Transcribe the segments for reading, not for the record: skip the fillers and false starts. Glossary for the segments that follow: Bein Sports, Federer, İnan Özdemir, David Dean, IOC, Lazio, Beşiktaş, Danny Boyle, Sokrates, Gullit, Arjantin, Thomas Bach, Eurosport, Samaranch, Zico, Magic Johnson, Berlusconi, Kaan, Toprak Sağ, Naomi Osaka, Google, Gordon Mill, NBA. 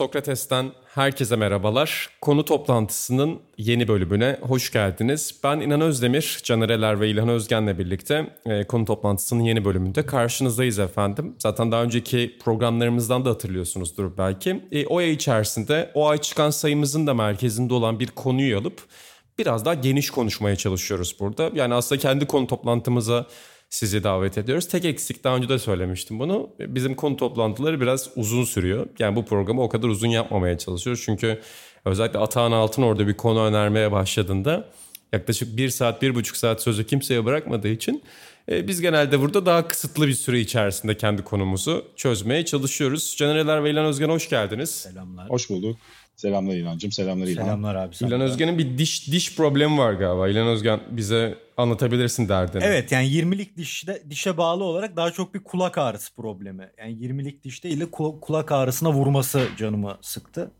Sokrates'ten herkese merhabalar. Konu toplantısının yeni bölümüne hoş geldiniz. Ben İnan Özdemir, Caner Eler ve İlhan Özgen'le birlikte konu toplantısının yeni bölümünde karşınızdayız efendim. Zaten daha önceki programlarımızdan da hatırlıyorsunuzdur belki. O ay içerisinde o ay çıkan sayımızın da merkezinde olan bir konuyu alıp biraz daha geniş konuşmaya çalışıyoruz burada. Yani aslında kendi konu toplantımıza sizi davet ediyoruz. Tek eksik, daha önce de söylemiştim bunu. Bizim konu toplantıları biraz uzun sürüyor. Yani bu programı o kadar uzun yapmamaya çalışıyoruz. Çünkü özellikle Atahan Altın orada bir konu önermeye başladığında yaklaşık 1 saat, 1,5 saat sözü kimseye bırakmadığı için biz genelde burada daha kısıtlı bir süre içerisinde kendi konumuzu çözmeye çalışıyoruz. Caner Eler ve İlhan Özgen, hoş geldiniz. Selamlar. Hoş bulduk. Selamlar İlhan'cığım, selamlar İlhan. Selamlar abi. Selamlar. İlhan Özgen'in bir diş problemi var galiba. İlhan Özgen, bize anlatabilirsin derdini. Evet, yani 20'lik dişe bağlı olarak daha çok bir kulak ağrısı problemi. Yani 20'lik diş değil de kulak ağrısına vurması canımı sıktı.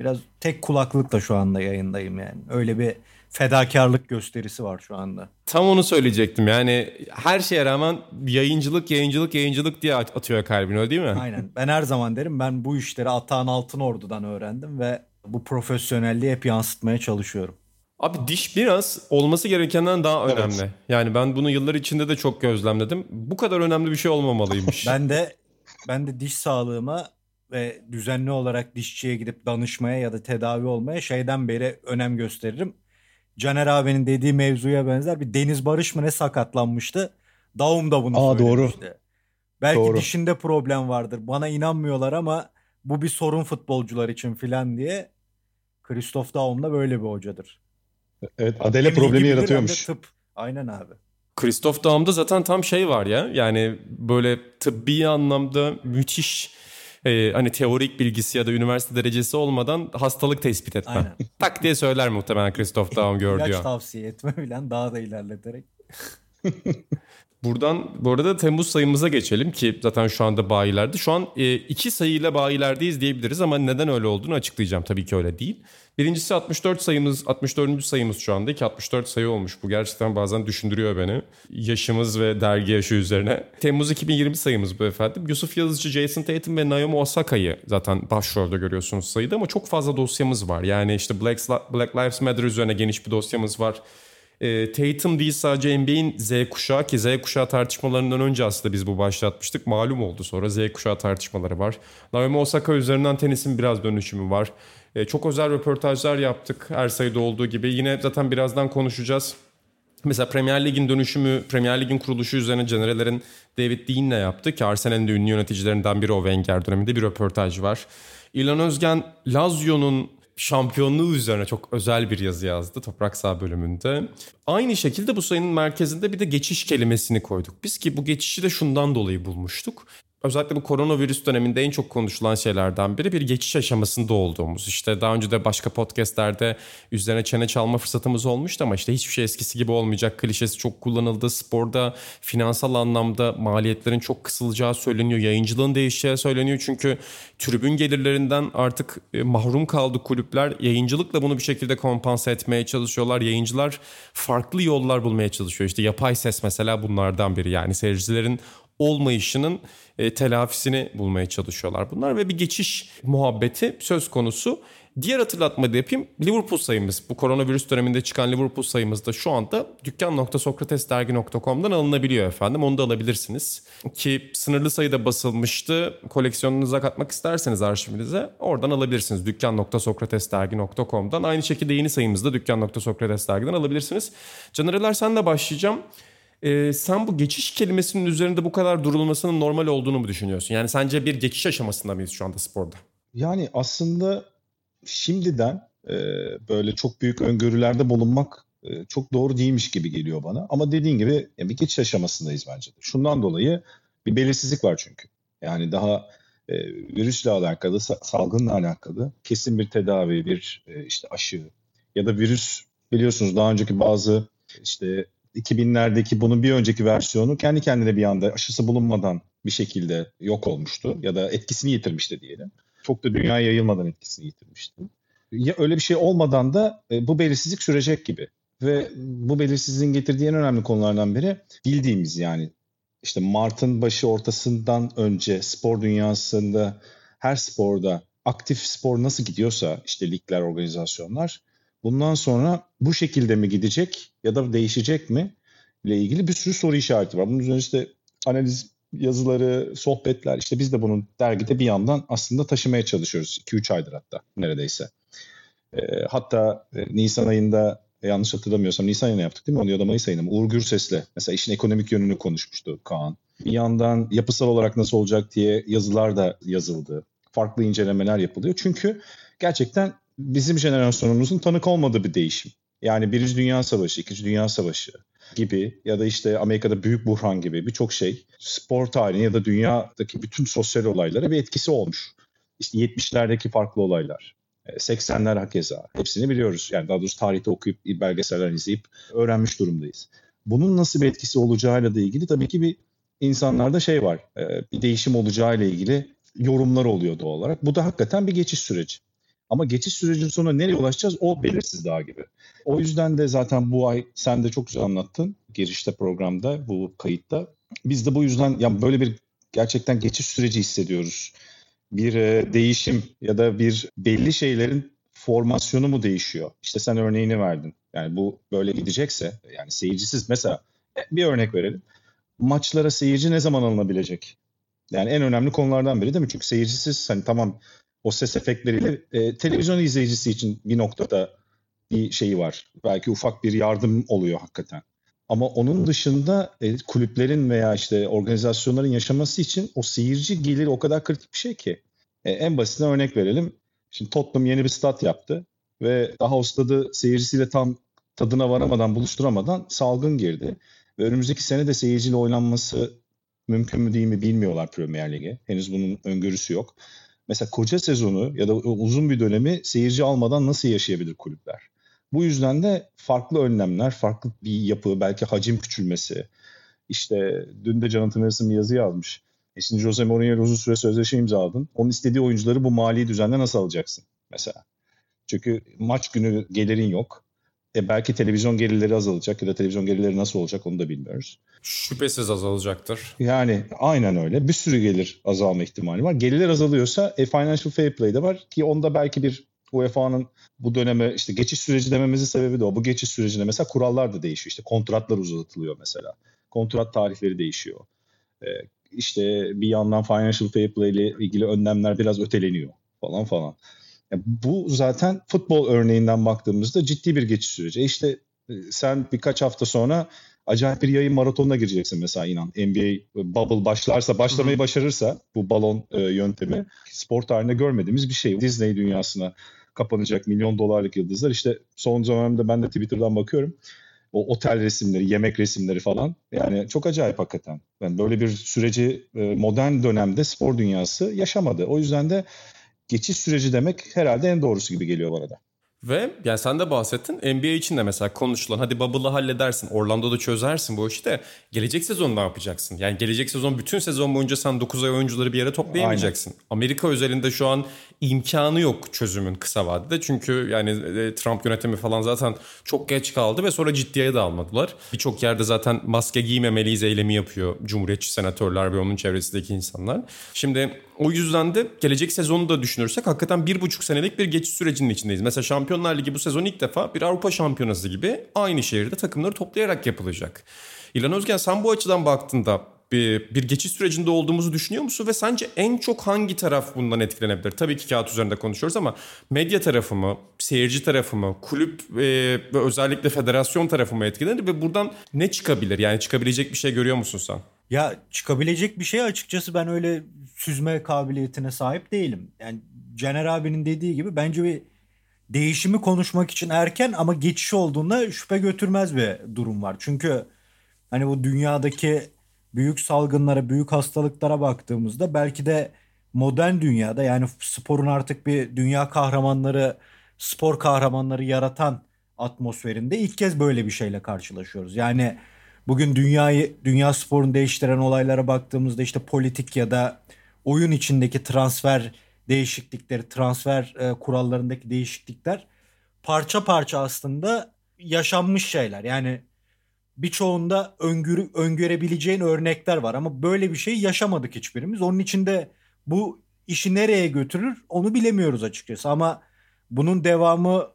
Biraz tek kulaklıkla şu anda yayındayım yani. Öyle bir fedakarlık gösterisi var şu anda. Tam onu söyleyecektim yani, her şeye rağmen yayıncılık diye atıyor kalbini, öyle değil mi? Aynen, ben her zaman derim, ben bu işleri Atahan Altınordu'dan öğrendim ve bu profesyonelliği hep yansıtmaya çalışıyorum. Abi diş biraz olması gerekenden daha önemli. Evet. Yani ben bunu yıllar içinde de çok gözlemledim. Bu kadar önemli bir şey olmamalıymış. Ben de diş sağlığıma ve düzenli olarak dişçiye gidip danışmaya ya da tedavi olmaya şeyden beri önem gösteririm. Caner abinin dediği mevzuya benzer bir Deniz Barış mı ne sakatlanmıştı. Daum da bunu söylemişti. Doğru. Belki doğru. Dişinde problem vardır. Bana inanmıyorlar ama bu bir sorun futbolcular için filan diye. Christoph Daum da böyle bir hocadır. Evet, adele problemi yaratıyormuş. Tıp. Aynen abi. Christoph Daum'da zaten tam şey var ya. Yani böyle tıbbi anlamda müthiş hani teorik bilgisi ya da üniversite derecesi olmadan hastalık tespit etme. Aynen. Tak diye söyler muhtemelen Christoph Daum gördüğü an. İlaç tavsiye etme bilen, daha da ilerleterek. Buradan bu arada Temmuz sayımıza geçelim ki zaten şu anda bayilerde. Şu an 2 sayıyla bayilerdeyiz diyebiliriz ama neden öyle olduğunu açıklayacağım. Tabii ki öyle değil. Birincisi 64. sayımız şu anda. 64 sayı olmuş. Bu gerçekten bazen düşündürüyor beni. Yaşımız ve dergi yaşı üzerine. Temmuz 2020 sayımız bu efendim. Yusuf Yazıcı, Jayson Tatum ve Naomi Osaka'yı zaten başrolde görüyorsunuz sayıda ama çok fazla dosyamız var. Yani işte Black Lives Matter üzerine geniş bir dosyamız var. Tatum değil sadece NBA'in Z kuşağı, ki Z kuşağı tartışmalarından önce aslında biz bu başlatmıştık. Malum oldu sonra, Z kuşağı tartışmaları var. Naomi Osaka üzerinden tenisin biraz dönüşümü var. Çok özel röportajlar yaptık her sayıda olduğu gibi. Yine zaten birazdan konuşacağız. Mesela Premier Lig'in dönüşümü, Premier Lig'in kuruluşu üzerine Canerelerin David Dean'le yaptı ki Arsenal'in de ünlü yöneticilerinden biri o Wenger döneminde bir röportaj var. İlhan Özgen, Lazio'nun şampiyonluğu üzerine çok özel bir yazı yazdı Toprak Sağ bölümünde. Aynı şekilde bu sayının merkezinde bir de geçiş kelimesini koyduk. Biz ki bu geçişi de şundan dolayı bulmuştuk. Özellikle bu koronavirüs döneminde en çok konuşulan şeylerden biri bir geçiş aşamasında olduğumuz. İşte daha önce de başka podcastlerde üzerine çene çalma fırsatımız olmuştu ama işte hiçbir şey eskisi gibi olmayacak klişesi çok kullanıldı. Sporda finansal anlamda maliyetlerin çok kısılacağı söyleniyor. Yayıncılığın değişeceği söyleniyor. Çünkü tribün gelirlerinden artık mahrum kaldı kulüpler. Yayıncılıkla bunu bir şekilde kompanse etmeye çalışıyorlar. Yayıncılar farklı yollar bulmaya çalışıyor. İşte yapay ses mesela bunlardan biri. Yani seyircilerin olmayışının telafisini bulmaya çalışıyorlar bunlar ve bir geçiş muhabbeti söz konusu. Diğer hatırlatma da yapayım. Liverpool sayımız, bu koronavirüs döneminde çıkan Liverpool sayımız da şu anda dükkan.sokratesdergi.com'dan alınabiliyor efendim. Onu da alabilirsiniz. Ki sınırlı sayıda basılmıştı. Koleksiyonunuza katmak isterseniz arşivinize oradan alabilirsiniz. Dükkan.sokratesdergi.com'dan. Aynı şekilde yeni sayımızı da dükkan.sokratesdergi'den alabilirsiniz. Canereler, senle başlayacağım. Sen bu geçiş kelimesinin üzerinde bu kadar durulmasının normal olduğunu mu düşünüyorsun? Yani sence bir geçiş aşamasında mıyız şu anda sporda? Yani aslında şimdiden böyle çok büyük öngörülerde bulunmak çok doğru değilmiş gibi geliyor bana. Ama dediğin gibi bir geçiş aşamasındayız bence de. Şundan dolayı bir belirsizlik var çünkü. Yani daha virüsle alakalı, salgınla alakalı kesin bir tedavi, bir işte aşı ya da virüs, biliyorsunuz daha önceki bazı işte 2000'lerdeki bunun bir önceki versiyonu kendi kendine bir anda aşısı bulunmadan bir şekilde yok olmuştu ya da etkisini yitirmişti diyelim. Çok da dünyaya yayılmadan etkisini yitirmişti. Ya öyle bir şey olmadan da bu belirsizlik sürecek gibi ve bu belirsizliğin getirdiği en önemli konulardan biri bildiğimiz, yani işte Mart'ın başı ortasından önce spor dünyasında her sporda aktif spor nasıl gidiyorsa, işte ligler, organizasyonlar, bundan sonra bu şekilde mi gidecek ya da değişecek mi ile ilgili bir sürü soru işareti var. Bunun üzerine işte analiz yazıları, sohbetler, işte biz de bunun dergide bir yandan aslında taşımaya çalışıyoruz. 2-3 aydır hatta neredeyse. Hatta Nisan ayında, yanlış hatırlamıyorsam Nisan ayına yaptık değil mi? Ya da Mayıs ayına mı? Uğur Gürses'le mesela işin ekonomik yönünü konuşmuştu Kaan. Bir yandan yapısal olarak nasıl olacak diye yazılar da yazıldı. Farklı incelemeler yapılıyor. Çünkü gerçekten bizim jenerasyonumuzun tanık olmadığı bir değişim. Yani Birinci Dünya Savaşı, İkinci Dünya Savaşı gibi ya da işte Amerika'da büyük buhran gibi birçok şey spor tarihine ya da dünyadaki bütün sosyal olaylara bir etkisi olmuş. İşte 70'lerdeki farklı olaylar, 80'ler hakeza, hepsini biliyoruz. Yani daha doğrusu tarihte okuyup, belgeseller izleyip öğrenmiş durumdayız. Bunun nasıl bir etkisi olacağıyla da ilgili tabii ki bir insanlarda şey var, bir değişim olacağıyla ilgili yorumlar oluyor doğal olarak. Bu da hakikaten bir geçiş süreci. Ama geçiş sürecinin sonuna nereye ulaşacağız o belirsiz daha gibi. O yüzden de zaten bu ay sen de çok güzel anlattın girişte programda, bu kayıtta. Biz de bu yüzden ya böyle bir gerçekten geçiş süreci hissediyoruz. Bir değişim ya da bir belli şeylerin formasyonu mu değişiyor? İşte sen örneğini verdin. Yani bu böyle gidecekse yani seyircisiz mesela bir örnek verelim. Maçlara seyirci ne zaman alınabilecek? Yani en önemli konulardan biri değil mi? Çünkü seyircisiz hani tamam o ses efektleriyle televizyon izleyicisi için bir noktada bir şey var. Belki ufak bir yardım oluyor hakikaten. Ama onun dışında kulüplerin veya işte organizasyonların yaşaması için o seyirci geliri o kadar kritik bir şey ki. En basitine örnek verelim. Şimdi Tottenham yeni bir stat yaptı ve daha o stadı seyircisiyle tam tadına varamadan, buluşturamadan salgın girdi. Ve önümüzdeki sene de seyirciyle oynanması mümkün mü değil mi bilmiyorlar Premier Lig'e. Henüz bunun öngörüsü yok. Mesela koca sezonu ya da uzun bir dönemi seyirci almadan nasıl yaşayabilir kulüpler? Bu yüzden de farklı önlemler, farklı bir yapı, belki hacim küçülmesi. İşte dün de Jonathan Harris'in bir yazı yazmış. Şimdi Jose Mourinho'ya uzun süre sözleşme imzaladın. Onun istediği oyuncuları bu mali düzende nasıl alacaksın mesela? Çünkü maç günü gelirin yok. Belki televizyon gelirleri azalacak ya da televizyon gelirleri nasıl olacak onu da bilmiyoruz. Şüphesiz azalacaktır. Yani aynen öyle. Bir sürü gelir azalma ihtimali var. Gelirler azalıyorsa Financial Fair Play de var ki onda belki bir UEFA'nın bu döneme işte geçiş süreci dememizin sebebi de o. Bu geçiş sürecinde mesela kurallar da değişiyor. İşte kontratlar uzatılıyor mesela. Kontrat tarihleri değişiyor. İşte bir yandan Financial Fair Play ile ilgili önlemler biraz öteleniyor falan falan. Bu zaten futbol örneğinden baktığımızda ciddi bir geçiş süreci. İşte sen birkaç hafta sonra acayip bir yayın maratonuna gireceksin mesela İnan. NBA bubble başlamayı başarırsa bu balon yöntemi spor tarihinde görmediğimiz bir şey. Disney dünyasına kapanacak milyon dolarlık yıldızlar. İşte son zamanlarda ben de Twitter'dan bakıyorum. O otel resimleri, yemek resimleri falan. Yani çok acayip hakikaten. Yani böyle bir süreci modern dönemde spor dünyası yaşamadı. O yüzden de geçiş süreci demek herhalde en doğrusu gibi geliyor bana da. Ve yani sen de bahsettin NBA için de mesela konuşulan hadi bubble'ı halledersin, Orlando'da çözersin bu işi de gelecek sezon ne yapacaksın? Yani gelecek sezon bütün sezon boyunca sen 9 ay oyuncuları bir yere toplayamayacaksın. Aynen. Amerika özelinde şu an imkanı yok çözümün kısa vadede çünkü yani Trump yönetimi falan zaten çok geç kaldı ve sonra ciddiye de almadılar. Birçok yerde zaten maske giymemeliyiz eylemi yapıyor Cumhuriyetçi senatörler ve onun çevresindeki insanlar. Şimdi o yüzden de gelecek sezonu da düşünürsek hakikaten 1,5 senelik bir geçiş sürecinin içindeyiz. Mesela Şampiyonlar Ligi bu sezon ilk defa bir Avrupa Şampiyonası gibi aynı şehirde takımları toplayarak yapılacak. İlhan Özgen sen bu açıdan baktığında bir geçiş sürecinde olduğumuzu düşünüyor musun? Ve sence en çok hangi taraf bundan etkilenebilir? Tabii ki kağıt üzerinde konuşuyoruz ama medya tarafı mı, seyirci tarafı mı, kulüp ve özellikle federasyon tarafı mı etkilenir? Ve buradan ne çıkabilir? Yani çıkabilecek bir şey görüyor musun sen? Ya çıkabilecek bir şey açıkçası ben öyle süzme kabiliyetine sahip değilim. Yani Caner abinin dediği gibi bence bir değişimi konuşmak için erken ama geçiş olduğunda şüphe götürmez bir durum var. Çünkü hani bu dünyadaki büyük salgınlara, büyük hastalıklara baktığımızda belki de modern dünyada yani sporun artık bir dünya kahramanları, spor kahramanları yaratan atmosferinde ilk kez böyle bir şeyle karşılaşıyoruz. Yani bugün dünya sporunu değiştiren olaylara baktığımızda işte politik ya da oyun içindeki transfer değişiklikleri, transfer kurallarındaki değişiklikler parça parça aslında yaşanmış şeyler. Yani birçoğunda öngörebileceğin örnekler var ama böyle bir şey yaşamadık hiçbirimiz. Onun için de bu işi nereye götürür onu bilemiyoruz açıkçası. Ama bunun devamı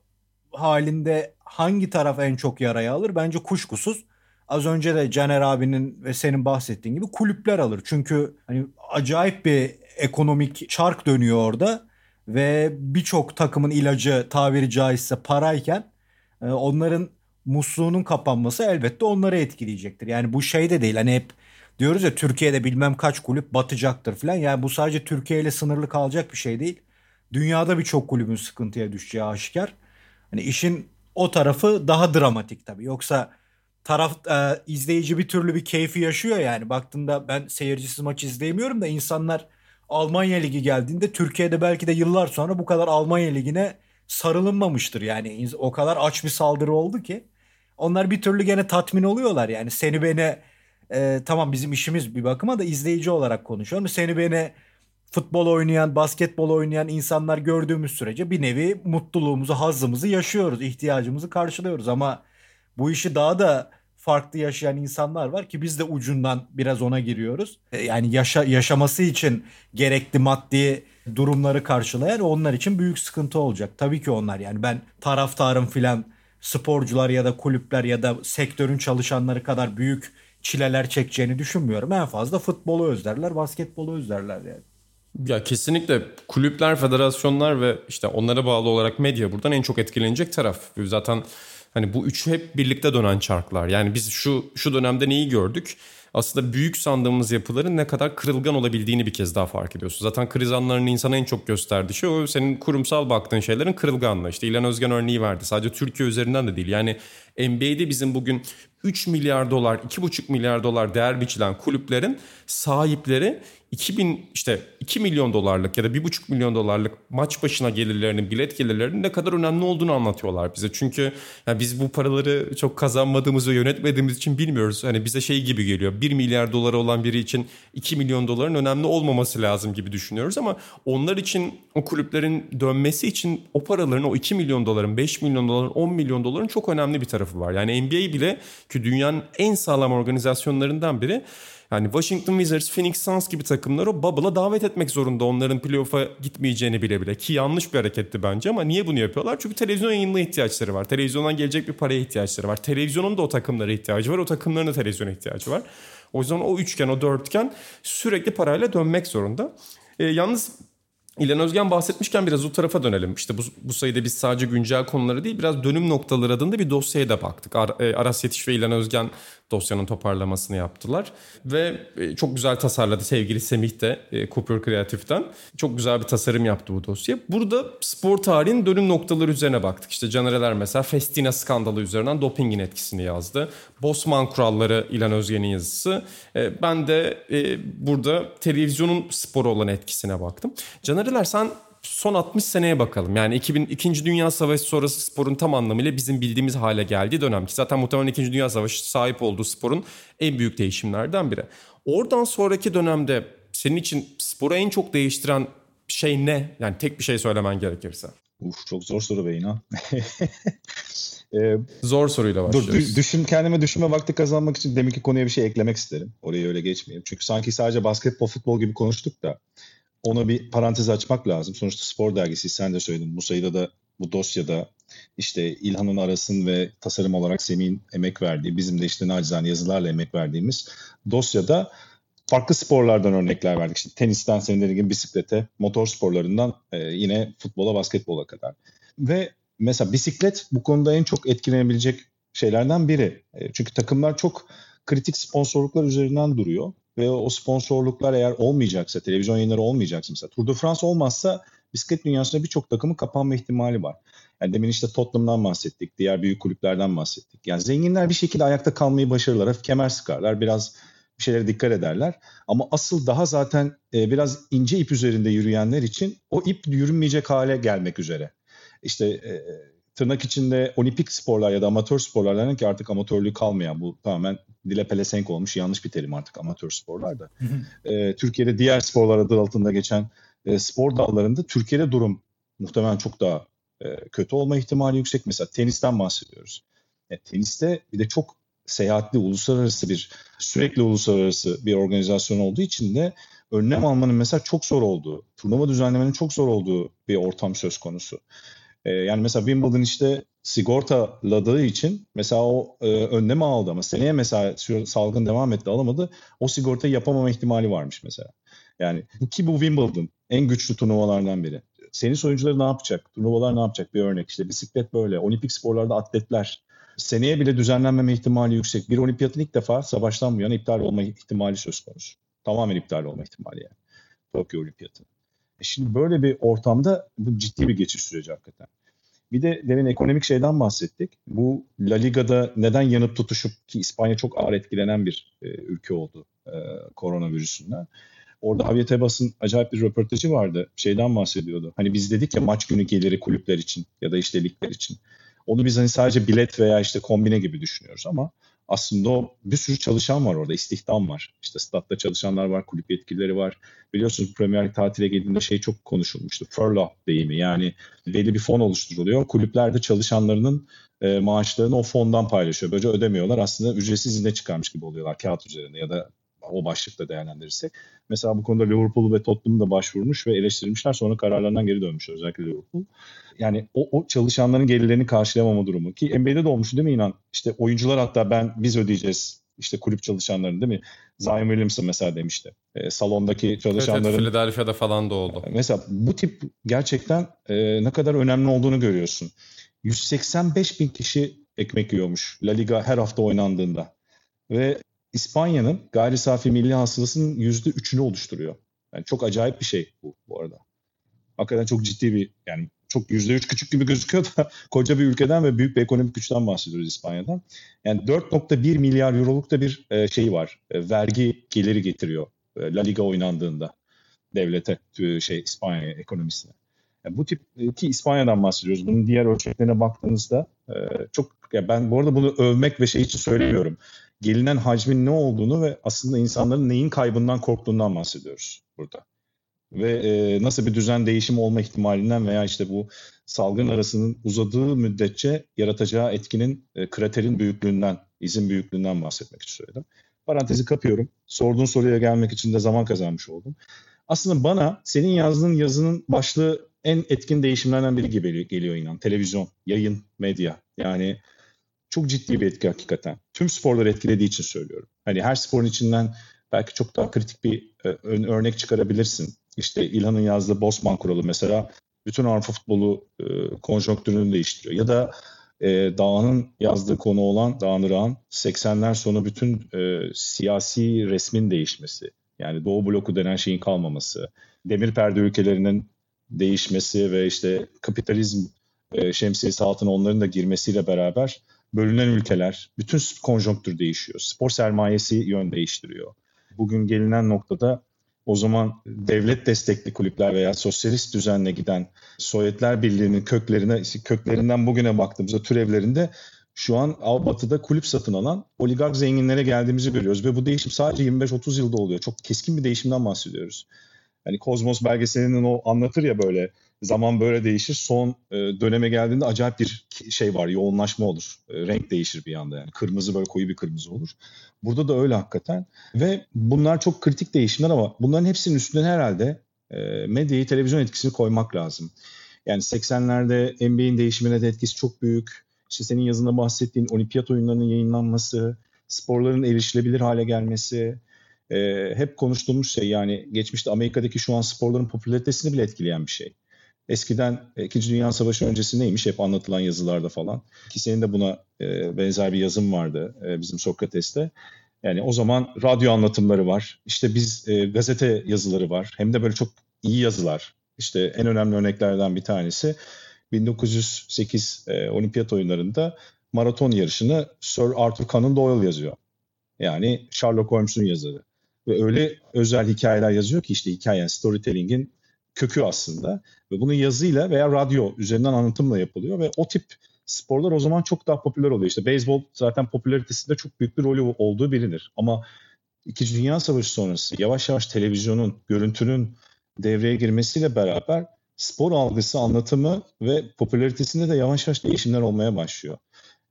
halinde hangi taraf en çok yaraya alır? Bence kuşkusuz. Az önce de Caner abinin ve senin bahsettiğin gibi kulüpler alır. Çünkü hani acayip bir ekonomik çark dönüyor orada ve birçok takımın ilacı tabiri caizse parayken onların musluğunun kapanması elbette onları etkileyecektir. Yani bu şey de değil, hani hep diyoruz ya Türkiye'de bilmem kaç kulüp batacaktır falan. Yani bu sadece Türkiye ile sınırlı kalacak bir şey değil. Dünyada birçok kulübün sıkıntıya düşeceği aşikar. Hani işin o tarafı daha dramatik tabii. Yoksa izleyici bir türlü bir keyfi yaşıyor yani. Baktığında ben seyircisiz maç izleyemiyorum da insanlar Almanya Ligi geldiğinde Türkiye'de belki de yıllar sonra bu kadar Almanya Ligi'ne sarılınmamıştır. Yani o kadar aç bir saldırı oldu ki onlar bir türlü gene tatmin oluyorlar. Yani seni beni tamam bizim işimiz bir bakıma da izleyici olarak konuşuyorum. Seni beni futbol oynayan, basketbol oynayan insanlar gördüğümüz sürece bir nevi mutluluğumuzu, hazzımızı yaşıyoruz. İhtiyacımızı karşılıyoruz ama bu işi daha da farklı yaşayan insanlar var ki biz de ucundan biraz ona giriyoruz. Yani yaşaması için gerekli maddi durumları karşılayan onlar için büyük sıkıntı olacak. Tabii ki onlar, yani ben taraftarım filan sporcular ya da kulüpler ya da sektörün çalışanları kadar büyük çileler çekeceğini düşünmüyorum. En fazla futbolu özlerler, basketbolu özlerler yani. Ya kesinlikle kulüpler, federasyonlar ve işte onlara bağlı olarak medya buradan en çok etkilenecek taraf. Zaten hani bu üçü hep birlikte dönen çarklar. Yani biz şu dönemde neyi gördük? Aslında büyük sandığımız yapıların ne kadar kırılgan olabildiğini bir kez daha fark ediyorsun. Zaten kriz anlarının insana en çok gösterdiği şey o, senin kurumsal baktığın şeylerin kırılganlığı. İşte İlhan Özgen örneği verdi. Sadece Türkiye üzerinden de değil. Yani NBA'de bizim bugün 3 milyar dolar, 2,5 milyar dolar değer biçilen kulüplerin sahipleri 2 milyon dolarlık ya da 1,5 milyon dolarlık maç başına gelirlerinin, bilet gelirlerinin ne kadar önemli olduğunu anlatıyorlar bize. Çünkü yani biz bu paraları çok kazanmadığımız ve yönetmediğimiz için bilmiyoruz. Hani bize şey gibi geliyor, 1 milyar doları olan biri için 2 milyon doların önemli olmaması lazım gibi düşünüyoruz. Ama onlar için, o kulüplerin dönmesi için o paraların, o 2 milyon doların, 5 milyon doların, 10 milyon doların çok önemli bir tarafı var. Yani NBA bile ki dünyanın en sağlam organizasyonlarından biri. Yani Washington Wizards, Phoenix Suns gibi takımları o bubble'a davet etmek zorunda, onların playoff'a gitmeyeceğini bile bile, ki yanlış bir hareketti bence ama niye bunu yapıyorlar? Çünkü televizyon yayınına ihtiyaçları var. Televizyondan gelecek bir paraya ihtiyaçları var. Televizyonun da o takımlara ihtiyacı var. O takımların da televizyona ihtiyacı var. O yüzden o üçgen, o dörtgen sürekli parayla dönmek zorunda. Yalnız İlhan Özgen bahsetmişken biraz o tarafa dönelim. İşte bu sayıda biz sadece güncel konuları değil, biraz dönüm noktaları adında bir dosyaya da baktık. Aras Yetiş ve İlhan Özgen dosyanın toparlamasını yaptılar. Ve çok güzel tasarladı sevgili Semih de Cooper Kreatif'ten. Çok güzel bir tasarım yaptı bu dosya. Burada spor tarihinin dönüm noktaları üzerine baktık. İşte Caner Eler mesela Festina skandalı üzerinden dopingin etkisini yazdı. Bosman kuralları İlhan Özgen'in yazısı. Ben de burada televizyonun spora olan etkisine baktım. Caner Eler, sen son 60 seneye bakalım. Yani 2. Dünya Savaşı sonrası sporun tam anlamıyla bizim bildiğimiz hale geldiği dönem ki zaten muhtemelen 2. Dünya Savaşı sahip olduğu sporun en büyük değişimlerden biri. Oradan sonraki dönemde senin için sporu en çok değiştiren şey ne? Yani tek bir şey söylemen gerekirse. Çok zor soru be İnan. Zor soruyla başlıyoruz. Kendime düşünme vakti kazanmak için deminki konuya bir şey eklemek isterim. Orayı öyle geçmeyeyim. Çünkü sanki sadece basketbol, futbol gibi konuştuk da ona bir parantez açmak lazım. Sonuçta spor dergisi, sen de söyledin. Bu sayıda da, bu dosyada işte İlhan'ın, Aras'ın ve tasarım olarak Semih'in emek verdiği, bizim de işte nacizane yazılarla emek verdiğimiz dosyada farklı sporlardan örnekler verdik. İşte tenisten, senin dediğin gibi bisiklete, motor sporlarından yine futbola, basketbola kadar. Ve mesela bisiklet bu konuda en çok etkilenebilecek şeylerden biri. Çünkü takımlar çok kritik sponsorluklar üzerinden duruyor. Ve o sponsorluklar eğer olmayacaksa, televizyon yayınları olmayacaksa, mesela Tour de France olmazsa bisiklet dünyasında birçok takımın kapanma ihtimali var. Yani demin işte Tottenham'dan bahsettik, diğer büyük kulüplerden bahsettik. Yani zenginler bir şekilde ayakta kalmayı başarırlar, hafif kemer sıkarlar, biraz bir şeylere dikkat ederler. Ama asıl daha zaten biraz ince ip üzerinde yürüyenler için o ip yürünmeyecek hale gelmek üzere. İşte tırnak içinde olimpik sporlar ya da amatör sporlardan ki artık amatörlüğü kalmayan, bu tamamen dile pelesenk olmuş yanlış bir terim artık amatör sporlar da. Türkiye'de diğer sporlar adı altında geçen spor dallarında Türkiye'de durum muhtemelen çok daha kötü olma ihtimali yüksek. Mesela tenisten bahsediyoruz. Teniste bir de çok seyahatli, uluslararası bir organizasyon olduğu için de önlem almanın mesela çok zor olduğu, turnuva düzenlemenin çok zor olduğu bir ortam söz konusu. Yani mesela Wimbledon işte sigortaladığı için mesela o önlemi aldı ama seneye mesela salgın devam etti, alamadı. O sigortayı yapamama ihtimali varmış mesela. Yani ki bu Wimbledon en güçlü turnuvalardan biri. Senis oyuncuları ne yapacak? Turnuvalar ne yapacak? Bir örnek işte bisiklet böyle. Olimpik sporlarda atletler. Seneye bile düzenlenmeme ihtimali yüksek. Bir olimpiyatın ilk defa savaştan bu yana iptal olma ihtimali söz konusu. Tamamen iptal olma ihtimali yani. Tokyo Olimpiyatı. Şimdi böyle bir ortamda bu ciddi bir geçiş süreci hakikaten. Bir de demin ekonomik şeyden bahsettik. Bu La Liga'da neden yanıp tutuşup ki İspanya çok ağır etkilenen bir ülke oldu koronavirüsünden. Orada Javier Tebas'ın acayip bir röportajı vardı. Şeyden bahsediyordu. Hani biz dedik ya maç günü geliri kulüpler için ya da işte ligler için. Onu biz hani sadece bilet veya işte kombine gibi düşünüyoruz ama aslında o bir sürü çalışan var orada, istihdam var. İşte statta çalışanlar var, kulüp yetkilileri var. Biliyorsunuz Premier Lig tatile geldiğinde şey çok konuşulmuştu. Furlough deyimi, yani belli bir fon oluşturuluyor. Kulüpler de çalışanlarının maaşlarını o fondan paylaşıyor. Böylece ödemiyorlar. Aslında ücretsiz izne çıkarmış gibi oluyorlar kağıt üzerinde ya da o başlıkta değerlendirirsek. Mesela bu konuda Liverpool ve Tottenham da başvurmuş ve eleştirilmişler, sonra kararlarından geri dönmüş özellikle Liverpool. Yani o çalışanların gelirlerini karşılamama durumu ki NBA'de de olmuştu değil mi İnan? İşte oyuncular hatta biz ödeyeceğiz işte kulüp çalışanlarını değil mi? Zion Williamson mesela demişti. Salondaki çalışanların. Evet, Philadelphia'da falan da oldu. Mesela bu tip gerçekten ne kadar önemli olduğunu görüyorsun. 185 bin kişi ekmek yiyormuş La Liga her hafta oynandığında ve İspanya'nın gayri safi milli hasılasının %3'ünü oluşturuyor. Yani çok acayip bir şey bu arada. Hakikaten çok ciddi bir, yani çok %3 küçük gibi gözüküyor da koca bir ülkeden ve büyük bir ekonomik güçten bahsediyoruz İspanya'dan. Yani 4.1 milyar euroluk da bir şey var. Vergi geliri getiriyor La Liga oynandığında devlete, İspanya ekonomisine. Yani bu tip ki İspanya'dan bahsediyoruz. Bunun diğer ölçeklerine baktığınızda çok, ya ben bu arada bunu övmek ve şey için söylemiyorum. Gelinen hacmin ne olduğunu ve aslında insanların neyin kaybından korktuğundan bahsediyoruz burada. Ve nasıl bir düzen değişimi olma ihtimalinden veya işte bu salgın arasının uzadığı müddetçe yaratacağı etkinin kraterin büyüklüğünden, izin büyüklüğünden bahsetmek için söyledim. Parantezi kapıyorum. Sorduğun soruya gelmek için de zaman kazanmış oldum. Aslında bana senin yazdığın yazının başlığı en etkin değişimlerden biri gibi geliyor İnan. Televizyon, yayın, medya. Yani çok ciddi bir etki hakikaten. Tüm sporları etkilediği için söylüyorum. Hani her sporun içinden belki çok daha kritik bir örnek çıkarabilirsin. İşte İlhan'ın yazdığı Bosman kuralı mesela bütün Avrupa futbolu konjonktürünü değiştiriyor. Ya da Dağan'ın yazdığı konu olan Dağan Irak'ın 80'ler sonu bütün siyasi resmin değişmesi. Yani Doğu bloku denen şeyin kalmaması. Demir perde ülkelerinin değişmesi ve işte kapitalizm şemsiyesi altına onların da girmesiyle beraber bölünen ülkeler, bütün konjonktür değişiyor. Spor sermayesi yön değiştiriyor. Bugün gelinen noktada o zaman devlet destekli kulüpler veya sosyalist düzenle giden Sovyetler Birliği'nin köklerinden bugüne baktığımızda türevlerinde şu an Batı'da kulüp satın alan oligark zenginlere geldiğimizi görüyoruz. Ve bu değişim sadece 25-30 yılda oluyor. Çok keskin bir değişimden bahsediyoruz. Hani Kozmos belgeselinin o anlatır ya böyle zaman böyle değişir. Son döneme geldiğinde acayip bir şey var, yoğunlaşma olur. Renk değişir bir anda yani. Kırmızı böyle koyu bir kırmızı olur. Burada da öyle hakikaten. Ve bunlar çok kritik değişimler ama bunların hepsinin üstüne herhalde medyayı, televizyon etkisini koymak lazım. Yani 80'lerde NBA'in değişimine de etkisi çok büyük. İşte senin yazında bahsettiğin olimpiyat oyunlarının yayınlanması, sporların erişilebilir hale gelmesi... hep konuştuğumuz şey yani geçmişte Amerika'daki şu an sporların popülaritesini bile etkileyen bir şey. Eskiden 2. Dünya Savaşı öncesi neymiş hep anlatılan yazılarda falan. Ki senin de buna benzer bir yazım vardı bizim Sokrates'te. Yani o zaman radyo anlatımları var. İşte biz gazete yazıları var. Hem de böyle çok iyi yazılar. İşte en önemli örneklerden bir tanesi 1908 Olimpiyat Oyunları'nda maraton yarışını Sir Arthur Conan Doyle yazıyor. Yani Sherlock Holmes'un yazarı. Ve öyle özel hikayeler yazıyor ki işte hikaye, yani storytelling'in kökü aslında. Ve bunun yazıyla veya radyo üzerinden anlatımla yapılıyor. Ve o tip sporlar o zaman çok daha popüler oluyor. İşte beyzbol zaten popülaritesinde çok büyük bir rolü olduğu bilinir. Ama 2. Dünya Savaşı sonrası yavaş yavaş televizyonun, görüntünün devreye girmesiyle beraber spor algısı, anlatımı ve popülaritesinde de yavaş yavaş değişimler olmaya başlıyor.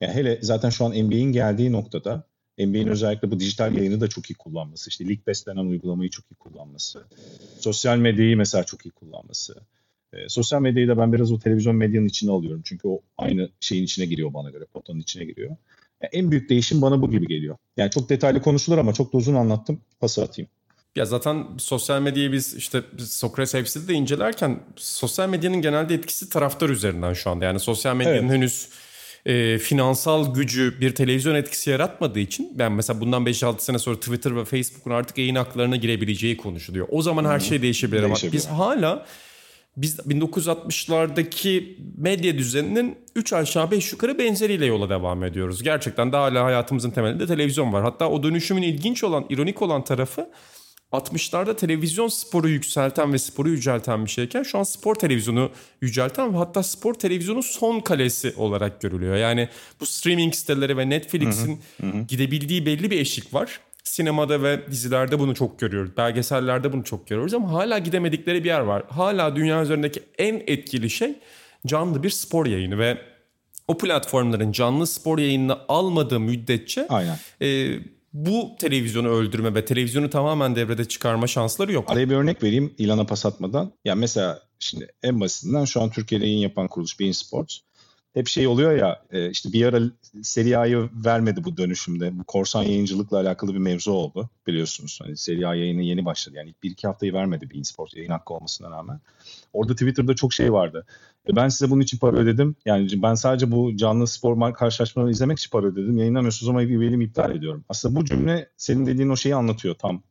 Yani hele zaten şu an NBA'in geldiği noktada NBA'nin özellikle bu dijital yayını da çok iyi kullanması, işte League Pass denen uygulamayı çok iyi kullanması, sosyal medyayı mesela çok iyi kullanması. Sosyal medyayı da ben biraz o televizyon medyanın içine alıyorum. Çünkü o aynı şeyin içine giriyor bana göre, potanın içine giriyor. Yani en büyük değişim bana bu gibi geliyor. Yani çok detaylı konuşulur ama çok da uzun anlattım. Pası atayım. Ya zaten sosyal medyayı biz işte Sokrates hepsi de incelerken sosyal medyanın genelde etkisi taraftar üzerinden şu anda. Yani sosyal medyanın henüz finansal gücü bir televizyon etkisi yaratmadığı için ben mesela bundan 5-6 sene sonra Twitter ve Facebook'un artık yayın haklarına girebileceği konuşuluyor. O zaman her şey değişebilir ama biz hala... Biz 1960'lardaki medya düzeninin 3 aşağı 5 yukarı benzeriyle yola devam ediyoruz. Gerçekten daha hala hayatımızın temelinde televizyon var. Hatta o dönüşümün ilginç olan, ironik olan tarafı 60'larda televizyon sporu yükselten ve sporu yücelten bir şeyken şu an spor televizyonu yücelten ve hatta spor televizyonu son kalesi olarak görülüyor. Yani bu streaming siteleri ve Netflix'in gidebildiği belli bir eşik var. Sinemada ve dizilerde bunu çok görüyoruz. Belgesellerde bunu çok görüyoruz ama hala gidemedikleri bir yer var. Hala dünya üzerindeki en etkili şey canlı bir spor yayını ve o platformların canlı spor yayınını almadığı müddetçe bu televizyonu öldürme ve televizyonu tamamen devrede çıkarma şansları yok. Araya bir örnek vereyim ilana pas atmadan. Ya mesela şimdi en basitinden şu an Türkiye'de yayın yapan kuruluş Bein Sports. Hep şey oluyor ya işte bir ara Serie A'yı vermedi bu dönüşümde. Bu korsan yayıncılıkla alakalı bir mevzu oldu biliyorsunuz. Hani Serie A yayını yeni başladı. Yani 1-2 haftayı vermedi Bein Sport yayın hakkı olmasına rağmen. Orada Twitter'da çok şey vardı. Ben size bunun için para ödedim. Yani ben sadece bu canlı spor karşılaşmalarını izlemek için para ödedim. Yayınlamıyorsunuz ama üyeliğimi iptal ediyorum. Aslında bu cümle senin dediğin o şeyi anlatıyor tam.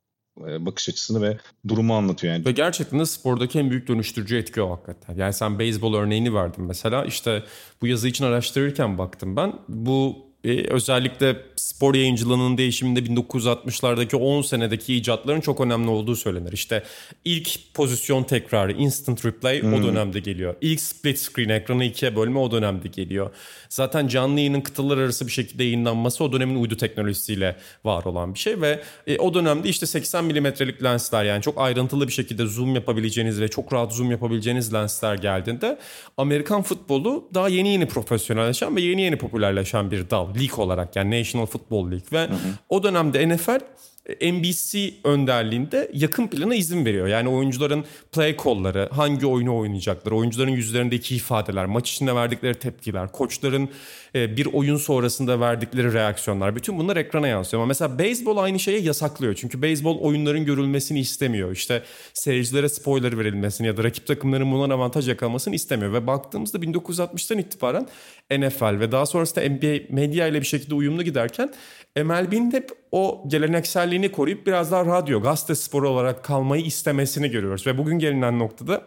Bakış açısını ve durumu anlatıyor yani. Ve gerçekten de spordaki en büyük dönüştürücü etki o hakikaten. Yani sen beyzbol örneğini verdin mesela. İşte bu yazı için araştırırken baktım ben. Bu özellikle spor yayıncılığının değişiminde 1960'lardaki 10 senedeki icatların çok önemli olduğu söylenir. İşte ilk pozisyon tekrarı, instant replay o dönemde geliyor. İlk split screen, ekranı ikiye bölme o dönemde geliyor. Zaten canlı yayının kıtalar arası bir şekilde yayınlanması o dönemin uydu teknolojisiyle var olan bir şey. Ve o dönemde işte 80 milimetrelik lensler yani çok ayrıntılı bir şekilde zoom yapabileceğiniz ve çok rahat zoom yapabileceğiniz lensler geldiğinde Amerikan futbolu daha yeni yeni profesyonelleşen ve yeni yeni popülerleşen bir dal. Lig olarak yani National Football League ve o dönemde NFL NBC önderliğinde yakın plana izin veriyor. Yani oyuncuların play call'ları, hangi oyunu oynayacakları, oyuncuların yüzlerindeki ifadeler, maç içinde verdikleri tepkiler, koçların bir oyun sonrasında verdikleri reaksiyonlar. Bütün bunlar ekrana yansıyor. Ama mesela beyzbol aynı şeyi yasaklıyor. Çünkü beyzbol oyunların görülmesini istemiyor. İşte seyircilere spoiler verilmesini ya da rakip takımların bundan avantaj yakalamasını istemiyor. Ve baktığımızda 1960'tan itibaren NFL ve daha sonrasında NBA medya ile bir şekilde uyumlu giderken MLB'nin hep o gelenekselliğini koruyup biraz daha radyo, gazete sporu olarak kalmayı istemesini görüyoruz. Ve bugün gelinen noktada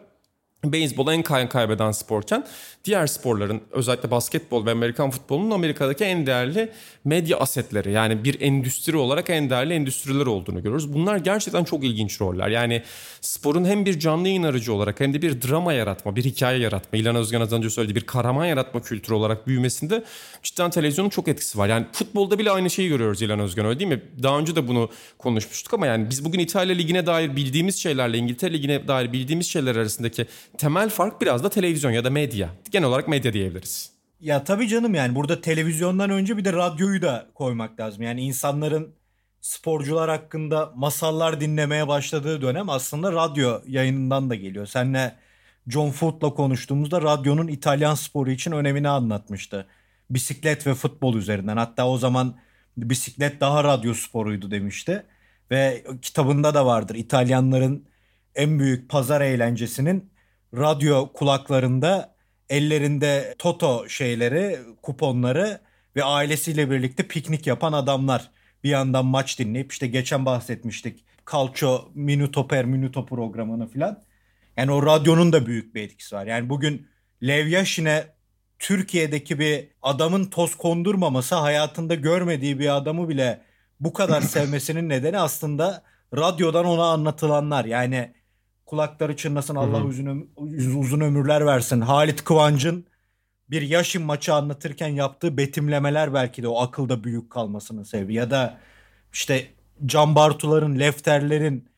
beyzbol en kaybeden sporken diğer sporların özellikle basketbol ve Amerikan futbolunun Amerika'daki en değerli medya asetleri yani bir endüstri olarak en değerli endüstriler olduğunu görüyoruz. Bunlar gerçekten çok ilginç roller. Yani sporun hem bir canlı yayın aracı olarak hem de bir drama yaratma, bir hikaye yaratma, İlhan Özgen az önce söyledi bir kahraman yaratma kültürü olarak büyümesinde cidden televizyonun çok etkisi var. Yani futbolda bile aynı şeyi görüyoruz İlhan Özgen öyle değil mi? Daha önce de bunu konuşmuştuk ama yani biz bugün İtalya Ligi'ne dair bildiğimiz şeylerle İngiltere Ligi'ne dair bildiğimiz şeyler arasındaki temel fark biraz da televizyon ya da medya. Genel olarak medya diyebiliriz. Ya tabii canım yani burada televizyondan önce bir de radyoyu da koymak lazım. Yani insanların sporcular hakkında masallar dinlemeye başladığı dönem aslında radyo yayınından da geliyor. Seninle John Foote'la konuştuğumuzda radyonun İtalyan sporu için önemini anlatmıştı. Bisiklet ve futbol üzerinden. Hatta o zaman bisiklet daha radyo sporuydu demişti. Ve kitabında da vardır İtalyanların en büyük pazar eğlencesinin radyo kulaklarında, ellerinde Toto şeyleri, kuponları ve ailesiyle birlikte piknik yapan adamlar. Bir yandan maç dinleyip işte geçen bahsetmiştik Calcio Minuto per Minuto programını filan. Yani o radyonun da büyük bir etkisi var. Yani bugün Lev Yashin'e Türkiye'deki bir adamın toz kondurmaması, hayatında görmediği bir adamı bile bu kadar sevmesinin nedeni aslında radyodan ona anlatılanlar. Yani kulakları çınlasın Allah uzun ömürler versin. Halit Kıvanç'ın bir Yashin maçı anlatırken yaptığı betimlemeler belki de o akılda büyük kalmasının sebebi. Ya da işte Can Bartuların, Lefterlerin,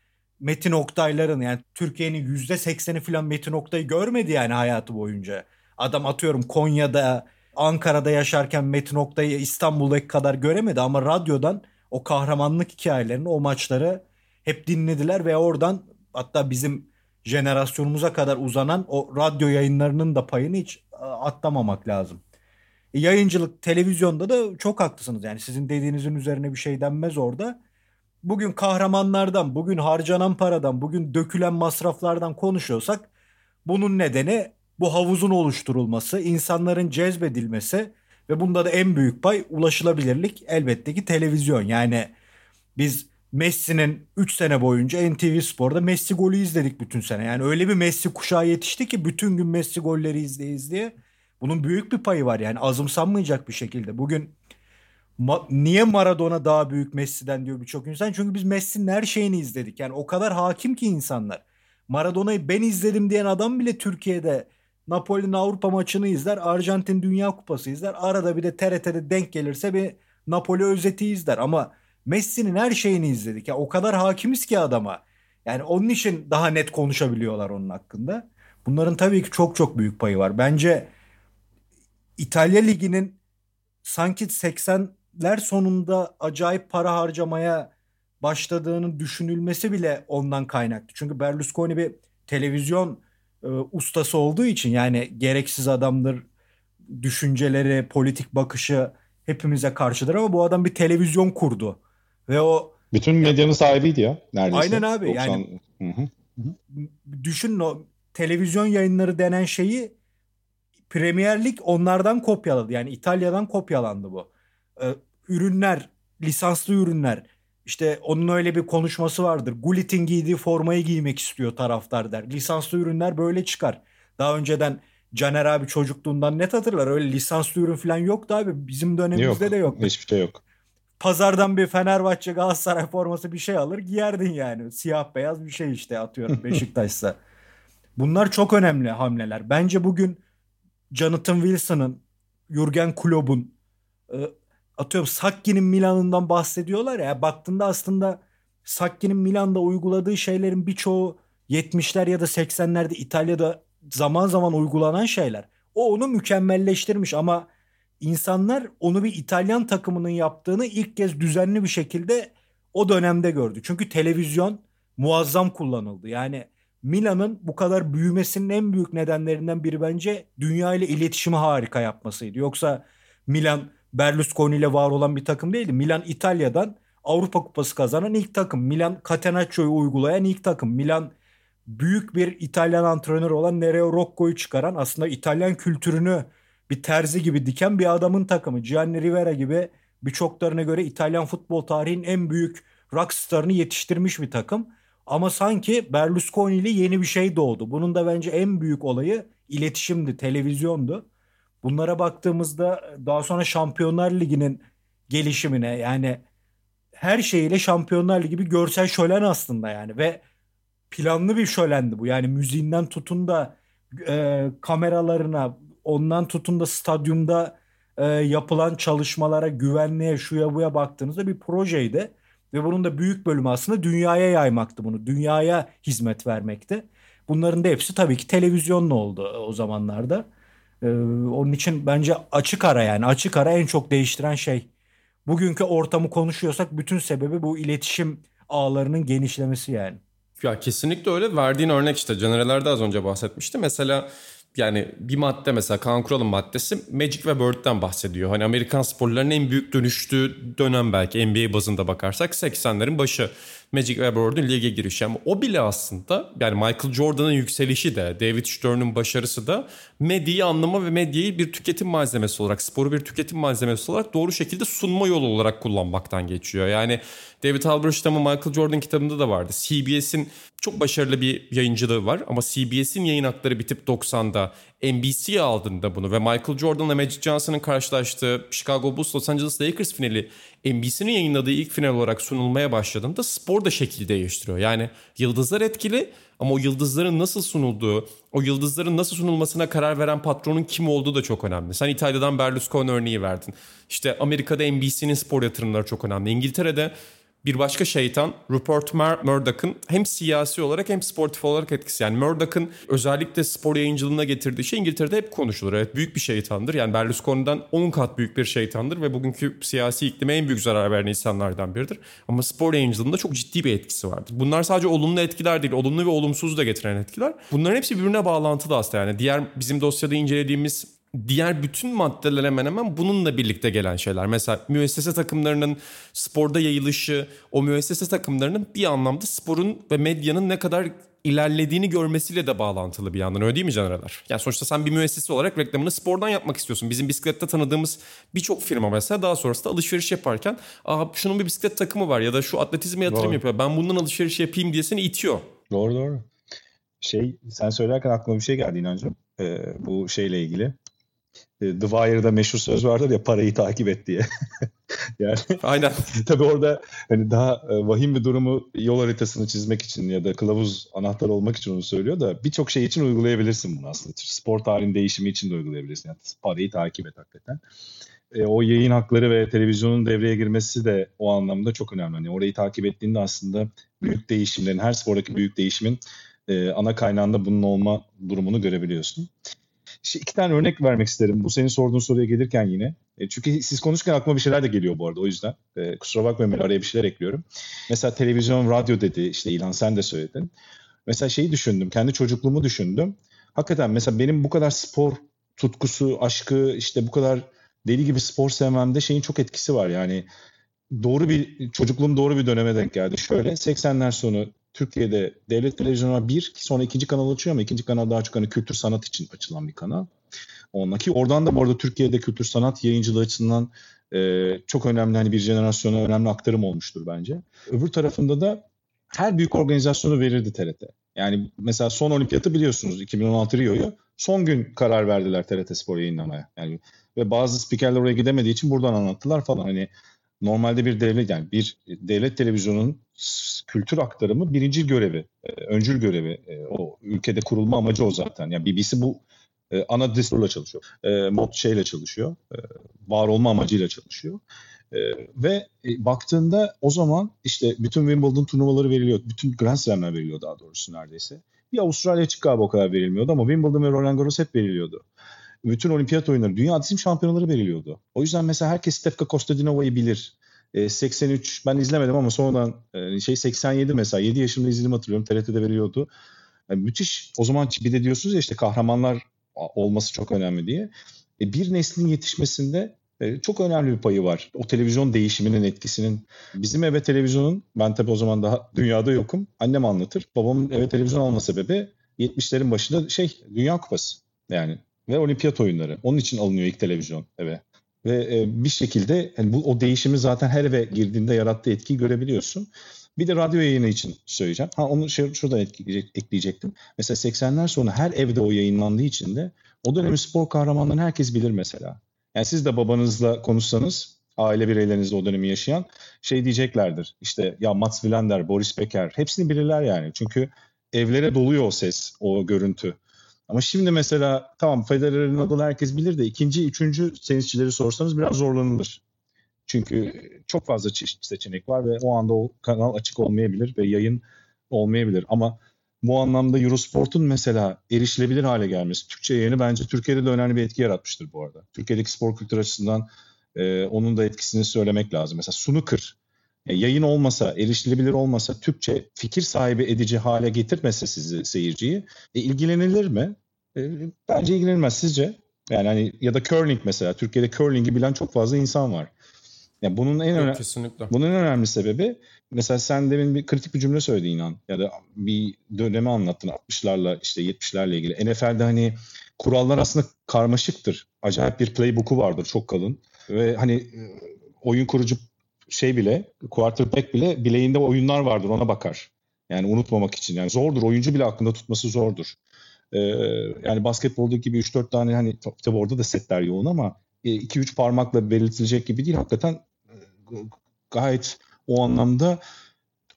Metin Oktayların yani Türkiye'nin %80'i falan Metin Oktay'ı görmedi yani hayatı boyunca. Adam atıyorum Konya'da, Ankara'da yaşarken Metin Oktay'ı İstanbul'daki kadar göremedi ama radyodan o kahramanlık hikayelerini, o maçları hep dinlediler ve oradan hatta bizim jenerasyonumuza kadar uzanan o radyo yayınlarının da payını hiç atlamamak lazım. Yayıncılık, televizyonda da çok haklısınız. Yani sizin dediğinizin üzerine bir şey denmez orada. Bugün kahramanlardan, bugün harcanan paradan, bugün dökülen masraflardan konuşuyorsak bunun nedeni bu havuzun oluşturulması, insanların cezbedilmesi ve bunda da en büyük pay ulaşılabilirlik elbette ki televizyon. Yani biz Messi'nin 3 sene boyunca NTV Spor'da Messi golü izledik bütün sene. Yani öyle bir Messi kuşağı yetişti ki bütün gün Messi golleri izleyiz diye. Bunun büyük bir payı var yani, azımsanmayacak bir şekilde. Bugün niye Maradona daha büyük Messi'den diyor birçok insan? Çünkü biz Messi'nin her şeyini izledik. Yani o kadar hakim ki insanlar. Maradona'yı ben izledim diyen adam bile Türkiye'de Napoli'nin Avrupa maçını izler, Arjantin Dünya Kupası izler. Arada bir de TRT'de denk gelirse bir Napoli özeti izler. Ama Messi'nin her şeyini izledik. Yani o kadar hakimiz ki adama. Yani onun için daha net konuşabiliyorlar onun hakkında. Bunların tabii ki çok çok büyük payı var. Bence İtalya Ligi'nin sanki 80'ler sonunda acayip para harcamaya başladığının düşünülmesi bile ondan kaynaklı. Çünkü Berlusconi bir televizyon ustası olduğu için, yani gereksiz adamdır, düşünceleri, politik bakışı hepimize karşıdır ama bu adam bir televizyon kurdu ve o bütün medyanın sahibiydi ya neredeyse. Aynen abi. 90... yani düşünün, o televizyon yayınları denen şeyi Premier Lig onlardan kopyaladı. Yani İtalya'dan kopyalandı bu. Ürünler, lisanslı ürünler. İşte onun öyle bir konuşması vardır. Gullit'in giydiği formayı giymek istiyor taraftar der. Lisanslı ürünler böyle çıkar. Daha önceden Caner abi çocukluğundan net hatırlar. Öyle lisanslı ürün falan yoktu abi. Bizim dönemimizde de yoktu. Hiçbir şey yok. Pazardan bir Fenerbahçe, Galatasaray forması bir şey alır giyerdin yani. Siyah beyaz bir şey işte, atıyorum Beşiktaş'sa. Bunlar çok önemli hamleler. Bence bugün Jonathan Wilson'ın, Jürgen Klopp'un, atıyorum Sakki'nin Milan'ından bahsediyorlar ya. Baktığında aslında Sakki'nin Milan'da uyguladığı şeylerin birçoğu 70'ler ya da 80'lerde İtalya'da zaman zaman uygulanan şeyler. O onu mükemmelleştirmiş ama insanlar onu bir İtalyan takımının yaptığını ilk kez düzenli bir şekilde o dönemde gördü. Çünkü televizyon muazzam kullanıldı. Yani Milan'ın bu kadar büyümesinin en büyük nedenlerinden biri bence dünya ile iletişimi harika yapmasıydı. Yoksa Milan Berlusconi ile var olan bir takım değildi. Milan İtalya'dan Avrupa Kupası kazanan ilk takım. Milan Catenaccio'yu uygulayan ilk takım. Milan büyük bir İtalyan antrenör olan Nereo Rocco'yu çıkaran, aslında İtalyan kültürünü bir terzi gibi diken bir adamın takımı. Gianni Rivera gibi birçoklarına göre İtalyan futbol tarihinin en büyük rockstarını yetiştirmiş bir takım. Ama sanki Berlusconi ile yeni bir şey doğdu. Bunun da bence en büyük olayı iletişimdi, televizyondu. Bunlara baktığımızda daha sonra Şampiyonlar Ligi'nin gelişimine, yani her şeyiyle Şampiyonlar Ligi bir görsel şölen aslında yani. Ve planlı bir şölendi bu. Yani müziğinden tutun da kameralarına, ondan tutun da stadyumda yapılan çalışmalara, güvenliğe, şuya buya baktığınızda bir projeydi. Ve bunun da büyük bölümü aslında dünyaya yaymaktı bunu. Dünyaya hizmet vermekti. Bunların da hepsi tabii ki televizyonla oldu o zamanlarda. Onun için bence açık ara, yani açık ara en çok değiştiren şey. Bugünkü ortamı konuşuyorsak bütün sebebi bu iletişim ağlarının genişlemesi yani. Ya kesinlikle öyle. Verdiğin örnek işte Caner Eler'de az önce bahsetmişti. Mesela yani bir madde, mesela Kaan Kural'ın maddesi Magic ve Bird'den bahsediyor. Hani Amerikan sporlarının en büyük dönüştüğü dönem, belki NBA bazında bakarsak 80'lerin başı Magic ve Bird'ün lige girişi. Ama o bile aslında, yani Michael Jordan'ın yükselişi de, David Stern'ın başarısı da medyayı anlama ve medyayı bir tüketim malzemesi olarak, sporu bir tüketim malzemesi olarak doğru şekilde sunma yolu olarak kullanmaktan geçiyor. Yani David Halberstam'ın Michael Jordan kitabında da vardı. CBS'in çok başarılı bir yayıncılığı var ama CBS'in yayın hakları bitip 90'da NBC'ye aldığında bunu ve Michael Jordan'la Magic Johnson'ın karşılaştığı Chicago Bulls Los Angeles Lakers finali NBC'nin yayınladığı ilk final olarak sunulmaya başladığında spor da şekil değiştiriyor. Yani yıldızlar etkili ama o yıldızların nasıl sunulduğu, o yıldızların nasıl sunulmasına karar veren patronun kim olduğu da çok önemli. Sen İtalya'dan Berlusconi örneği verdin. İşte Amerika'da NBC'nin spor yatırımları çok önemli. İngiltere'de bir başka şeytan Rupert Murdoch'ın hem siyasi olarak hem sportif olarak etkisi. Yani Murdoch'ın özellikle spor yayıncılığına getirdiği şey İngiltere'de hep konuşulur. Evet, büyük bir şeytandır. Yani Berlusconi'den 10 kat büyük bir şeytandır ve bugünkü siyasi iklime en büyük zarar veren insanlardan biridir. Ama spor yayıncılığında çok ciddi bir etkisi vardır. Bunlar sadece olumlu etkiler değil, olumlu ve olumsuz da getiren etkiler. Bunların hepsi birbirine bağlantılı aslında. Yani diğer bizim dosyada incelediğimiz diğer bütün maddeler hemen hemen bununla birlikte gelen şeyler. Mesela müessese takımlarının sporda yayılışı, o müessese takımlarının bir anlamda sporun ve medyanın ne kadar ilerlediğini görmesiyle de bağlantılı bir yandan, öyle değil mi Caner Eler? Yani sonuçta sen bir müessese olarak reklamını spordan yapmak istiyorsun. Bizim bisiklette tanıdığımız birçok firma mesela daha sonrasında alışveriş yaparken şunun bir bisiklet takımı var ya da şu atletizme yatırım yapıyor, ben bundan alışveriş yapayım diye seni itiyor. Doğru. Sen söylerken aklıma bir şey geldi İnancığım. Bu şeyle ilgili. The Wire'da meşhur söz vardır ya, parayı takip et diye. Yani aynen. Tabii orada hani daha vahim bir durumu yol haritasını çizmek için ya da kılavuz anahtar olmak için onu söylüyor da birçok şey için uygulayabilirsin bunu aslında. Spor tarihinin değişimi için de uygulayabilirsin. Yani parayı takip et hakikaten. O yayın hakları ve televizyonun devreye girmesi de o anlamda çok önemli. Yani orayı takip ettiğinde aslında büyük değişimlerin, her spordaki büyük değişimin ana kaynağında bunun olma durumunu görebiliyorsun. İki tane örnek vermek isterim. Bu senin sorduğun soruya gelirken yine. Çünkü siz konuşurken aklıma bir şeyler de geliyor bu arada, o yüzden. Kusura bakmayın, araya bir şeyler ekliyorum. Mesela televizyon, radyo dedi. İşte İlhan sen de söyledin. Mesela şeyi düşündüm. Kendi çocukluğumu düşündüm. Hakikaten mesela benim bu kadar spor tutkusu, aşkı, işte bu kadar deli gibi spor sevmemde şeyin çok etkisi var. Yani çocukluğum doğru bir döneme denk geldi. Şöyle 80'ler sonu. Türkiye'de devlet televizyonu bir, sonra ikinci kanal açıyor ama ikinci kanal daha çok hani kültür sanat için açılan bir kanal. Ondaki oradan da bu arada Türkiye'de kültür sanat yayıncılığı açısından çok önemli, hani bir jenerasyona önemli aktarım olmuştur bence. Öbür tarafında da her büyük organizasyonu verirdi TRT. Yani mesela son olimpiyatı biliyorsunuz 2016 Rio'yu son gün karar verdiler TRT Spor yayınlamaya. Yani ve bazı spikerler oraya gidemediği için buradan anlattılar falan hani. Normalde bir devlet televizyonunun kültür aktarımı birinci görevi, öncül görevi. O ülkede kurulma amacı o zaten. Yani BBC bu ana diskurla çalışıyor. Şeyle çalışıyor. Var olma amacıyla çalışıyor. Ve baktığında o zaman işte bütün Wimbledon turnuvaları veriliyor. Bütün Grand Slam'ler veriliyor daha doğrusu neredeyse. Bir Avustralya açık galiba o kadar verilmiyordu ama Wimbledon ve Roland Garros hep veriliyordu. Bütün olimpiyat oyunları, dünya atletizm şampiyonaları veriliyordu. O yüzden mesela herkes Stefka Kostadinova'yı bilir. 83, ben izlemedim ama sonradan 87 mesela, 7 yaşımda izledim hatırlıyorum, TRT'de veriyordu. Yani müthiş, o zaman bir de diyorsunuz ya işte kahramanlar olması çok önemli diye. Bir neslin yetişmesinde çok önemli bir payı var. O televizyon değişiminin etkisinin. Bizim eve televizyonun, ben tabii o zaman daha dünyada yokum, annem anlatır. Babamın eve televizyon alma sebebi 70'lerin başında Dünya Kupası yani. Ve olimpiyat oyunları. Onun için alınıyor ilk televizyon eve. Ve bir şekilde yani o değişimi zaten her eve girdiğinde yarattığı etkiyi görebiliyorsun. Bir de radyo yayını için söyleyeceğim. Onu şuradan ekleyecektim. Mesela 80'ler sonra her evde o yayınlandığı için de o dönemin spor kahramanlarını herkes bilir mesela. Yani siz de babanızla konuşsanız, aile bireylerinizle o dönemi yaşayan diyeceklerdir. İşte ya Mats Wilander, Boris Becker, hepsini bilirler yani. Çünkü evlere doluyor o ses, o görüntü. Ama şimdi mesela tamam Federer'in adını herkes bilir de ikinci, üçüncü tenisçileri sorsanız biraz zorlanılır. Çünkü çok fazla çeşitli seçenek var ve o anda o kanal açık olmayabilir ve yayın olmayabilir. Ama bu anlamda Eurosport'un mesela erişilebilir hale gelmesi, Türkçe yayını bence Türkiye'de de önemli bir etki yaratmıştır bu arada. Türkiye'deki spor kültürü açısından onun da etkisini söylemek lazım. Mesela snooker yayın olmasa, erişilebilir olmasa, Türkçe fikir sahibi edici hale getirmese sizi seyirciyi, ilgilenilir mi? Bence ilgilenilmez sizce. Yani hani ya da curling mesela, Türkiye'de curling'i bilen çok fazla insan var. Yani bunun en önemli sebebi mesela sen demin bir kritik bir cümle söyledin İnan ya da bir dönemi anlattın 60'larla işte 70'lerle ilgili. NFL'de hani kurallar aslında karmaşıktır. Acayip bir playbook'u vardır, çok kalın ve hani oyun kurucu quarterback bile bileğinde oyunlar vardır, ona bakar. Yani unutmamak için. Yani zordur. Oyuncu bile aklında tutması zordur. Yani basketboldaki gibi 3-4 tane hani tabii orada da setler yoğun ama 2-3 parmakla belirtilecek gibi değil. Hakikaten gayet o anlamda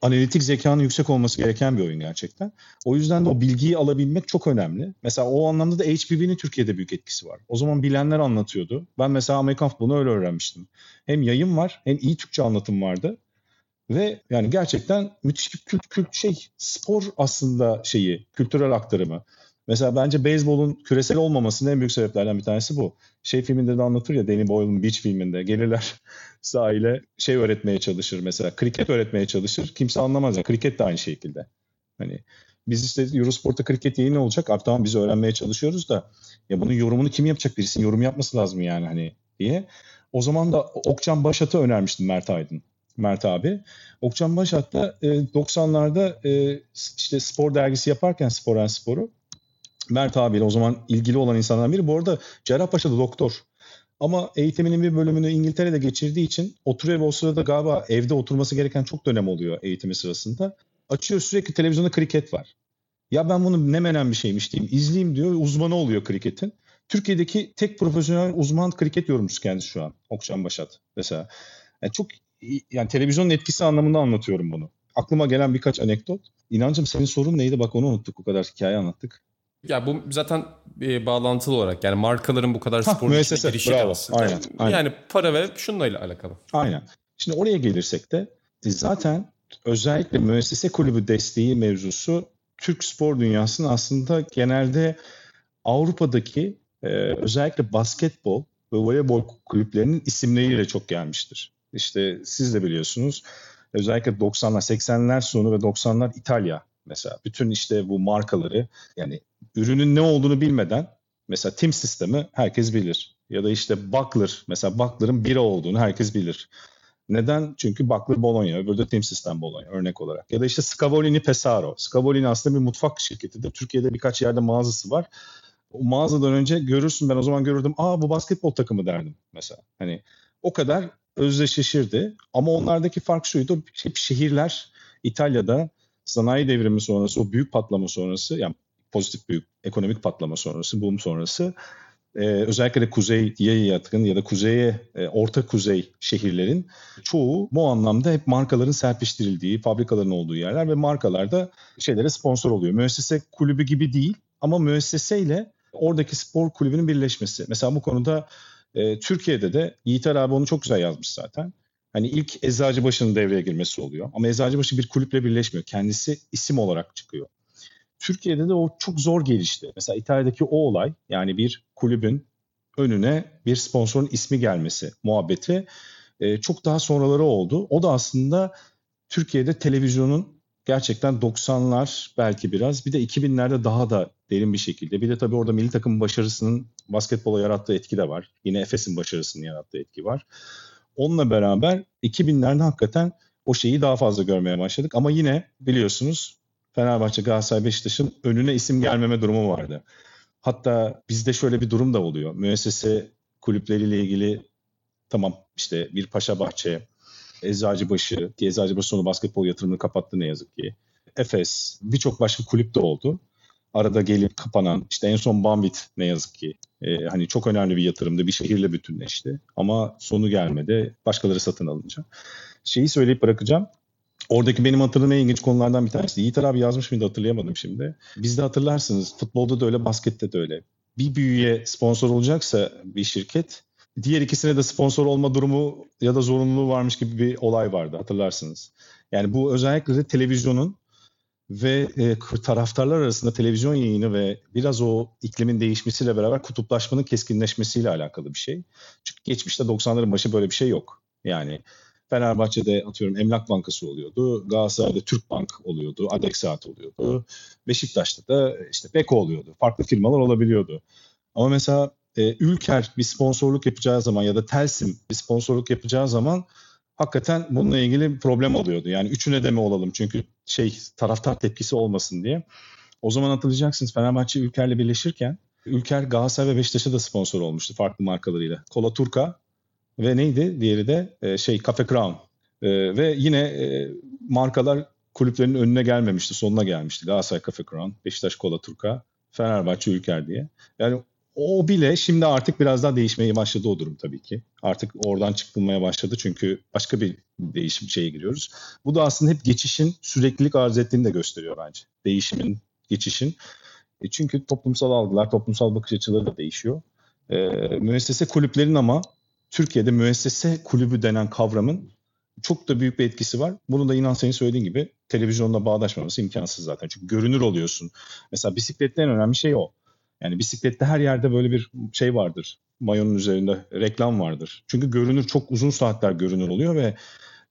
analitik zekanın yüksek olması gereken bir oyun gerçekten. O yüzden de o bilgiyi alabilmek çok önemli. Mesela o anlamda da HPB'nin Türkiye'de büyük etkisi var. O zaman bilenler anlatıyordu. Ben mesela Amerikan futbolunu öyle öğrenmiştim. Hem yayın var hem iyi Türkçe anlatım vardı. Ve yani gerçekten müthiş bir spor aslında kültürel aktarımı. Mesela bence beyzbolun küresel olmamasının en büyük sebeplerden bir tanesi bu. Filminde de anlatır ya, Danny Boyle'ın Beach filminde gelirler sahile öğretmeye çalışır mesela. Kriket öğretmeye çalışır. Kimse anlamaz ya. Kriket de aynı şekilde. Hani biz Eurosport'ta kriket yayını olacak. Abi tamam biz öğrenmeye çalışıyoruz da ya bunun yorumunu kim yapacak, birisinin yorum yapması lazım yani hani diye. O zaman da Okcan Başat'ı önermiştim Mert Aydın. Mert abi. Okcan Başat da 90'larda spor dergisi yaparken Spor and Spor'u Mert abiyle o zaman ilgili olan insanlardan biri. Bu arada Cerrahpaşa'da doktor. Ama eğitiminin bir bölümünü İngiltere'de geçirdiği için oturuyor ve o sırada galiba evde oturması gereken çok dönem oluyor eğitimi sırasında. Açıyor, sürekli televizyonda kriket var. Ya ben bunu ne menen bir şeymiş diyeyim. İzleyeyim diyor. Uzmanı oluyor kriketin. Türkiye'deki tek profesyonel uzman kriket yorumcusu kendisi şu an. Okcan Başat mesela. Yani çok televizyonun etkisi anlamında anlatıyorum bunu. Aklıma gelen birkaç anekdot. İnancım senin sorun neydi? Bak onu unuttuk. O kadar hikaye anlattık. Ya bu zaten bağlantılı olarak yani markaların bu kadar sporun içine girişi aslında. Aynen. Yani para verip şununla alakalı. Aynen. Şimdi oraya gelirsek de zaten özellikle müessese kulübü desteği mevzusu Türk spor dünyasının aslında genelde Avrupa'daki özellikle basketbol ve voleybol kulüplerinin isimleriyle çok gelmiştir. Siz de biliyorsunuz özellikle 90'lar, 80'ler sonu ve 90'lar İtalya mesela. Bütün bu markaları yani ürünün ne olduğunu bilmeden mesela Tim sistemi herkes bilir. Ya da Buckler mesela Buckler'ın bira olduğunu herkes bilir. Neden? Çünkü Buckler Bologna, öbürü de Tim sistem Bologna örnek olarak. Ya da Scavolini Pesaro. Scavolini aslında bir mutfak şirketidir. Türkiye'de birkaç yerde mağazası var. O mağazadan önce görürsün, ben o zaman görürdüm. Aa bu basketbol takımı derdim mesela. Hani o kadar özdeşleşirdi. Ama onlardaki fark şuydu. Şehirler İtalya'da sanayi devrimi sonrası, o büyük patlama sonrası, yani pozitif büyük ekonomik patlama sonrası, boom sonrası, özellikle de kuzeye yakın ya da kuzeye, orta kuzey şehirlerin çoğu bu anlamda hep markaların serpiştirildiği, fabrikaların olduğu yerler ve markalar da şeylere sponsor oluyor. Müessese kulübü gibi değil ama müesseseyle oradaki spor kulübünün birleşmesi. Mesela bu konuda Türkiye'de de Yiğiter abi onu çok güzel yazmış zaten. Hani ilk Eczacıbaşı'nın devreye girmesi oluyor. Ama Eczacıbaşı bir kulüple birleşmiyor. Kendisi isim olarak çıkıyor. Türkiye'de de o çok zor gelişti. Mesela İtalya'daki o olay, yani bir kulübün önüne bir sponsorun ismi gelmesi muhabbeti çok daha sonraları oldu. O da aslında Türkiye'de televizyonun gerçekten 90'lar belki biraz, bir de 2000'lerde daha da derin bir şekilde. Bir de tabii orada milli takımın başarısının basketbola yarattığı etki de var. Yine Efes'in başarısının yarattığı etki var. Onunla beraber 2000'lerde hakikaten o şeyi daha fazla görmeye başladık. Ama yine biliyorsunuz Fenerbahçe, Galatasaray, Beşiktaş'ın önüne isim gelmeme durumu vardı. Hatta bizde şöyle bir durum da oluyor. Müessese kulüpleriyle ilgili tamam bir Paşabahçe, Eczacıbaşı ki Eczacıbaşı sonu basketbol yatırımını kapattı ne yazık ki. Efes, birçok başka kulüp de oldu. Arada gelip kapanan en son Banvit ne yazık ki hani çok önemli bir yatırımdı, bir şehirle bütünleşti ama sonu gelmedi, başkaları satın alınca. Söyleyip bırakacağım. Oradaki benim hatırladığım en ilginç konulardan bir tanesi. Yiğiter abi yazmış mıydı hatırlayamadım şimdi. Bizde hatırlarsınız futbolda da öyle, baskette de öyle. Bir büyüğe sponsor olacaksa bir şirket, diğer ikisine de sponsor olma durumu ya da zorunluluğu varmış gibi bir olay vardı, hatırlarsınız. Yani bu özellikle de televizyonun ve taraftarlar arasında televizyon yayını ve biraz o iklimin değişmesiyle beraber kutuplaşmanın keskinleşmesiyle alakalı bir şey. Çünkü geçmişte 90'ların başı böyle bir şey yok. Yani Fenerbahçe'de atıyorum Emlak Bankası oluyordu, Galatasaray'da Türk Bank oluyordu, Adeksat oluyordu, Beşiktaş'ta da Beko oluyordu. Farklı firmalar olabiliyordu. Ama mesela Ülker bir sponsorluk yapacağı zaman ya da Telsim bir sponsorluk yapacağı zaman hakikaten bununla ilgili problem oluyordu. Yani üçüne de mi olalım çünkü taraftar tepkisi olmasın diye. O zaman hatırlayacaksınız Fenerbahçe Ülker'le birleşirken Ülker Galatasaray ve Beşiktaş'a da sponsor olmuştu farklı markalarıyla. Kola Turka ve neydi diğeri de Cafe Crown ve yine markalar kulüplerinin önüne gelmemişti, sonuna gelmişti. Galatasaray Cafe Crown, Beşiktaş Kola Turka, Fenerbahçe Ülker diye. Yani o bile şimdi artık biraz daha değişmeye başladı o durum tabii ki. Artık oradan çıkılmaya başladı çünkü başka bir değişim giriyoruz. Bu da aslında hep geçişin süreklilik arz ettiğini de gösteriyor bence. Değişimin, geçişin. Çünkü toplumsal algılar, toplumsal bakış açıları da değişiyor. Müessese kulüplerin ama Türkiye'de müessese kulübü denen kavramın çok da büyük bir etkisi var. Bunu da İnan senin söylediğin gibi televizyonla bağdaşmaması imkansız zaten. Çünkü görünür oluyorsun. Mesela bisiklette en önemli şey o. Yani bisiklette her yerde böyle bir şey vardır. Mayonun üzerinde reklam vardır. Çünkü görünür, çok uzun saatler görünür oluyor ve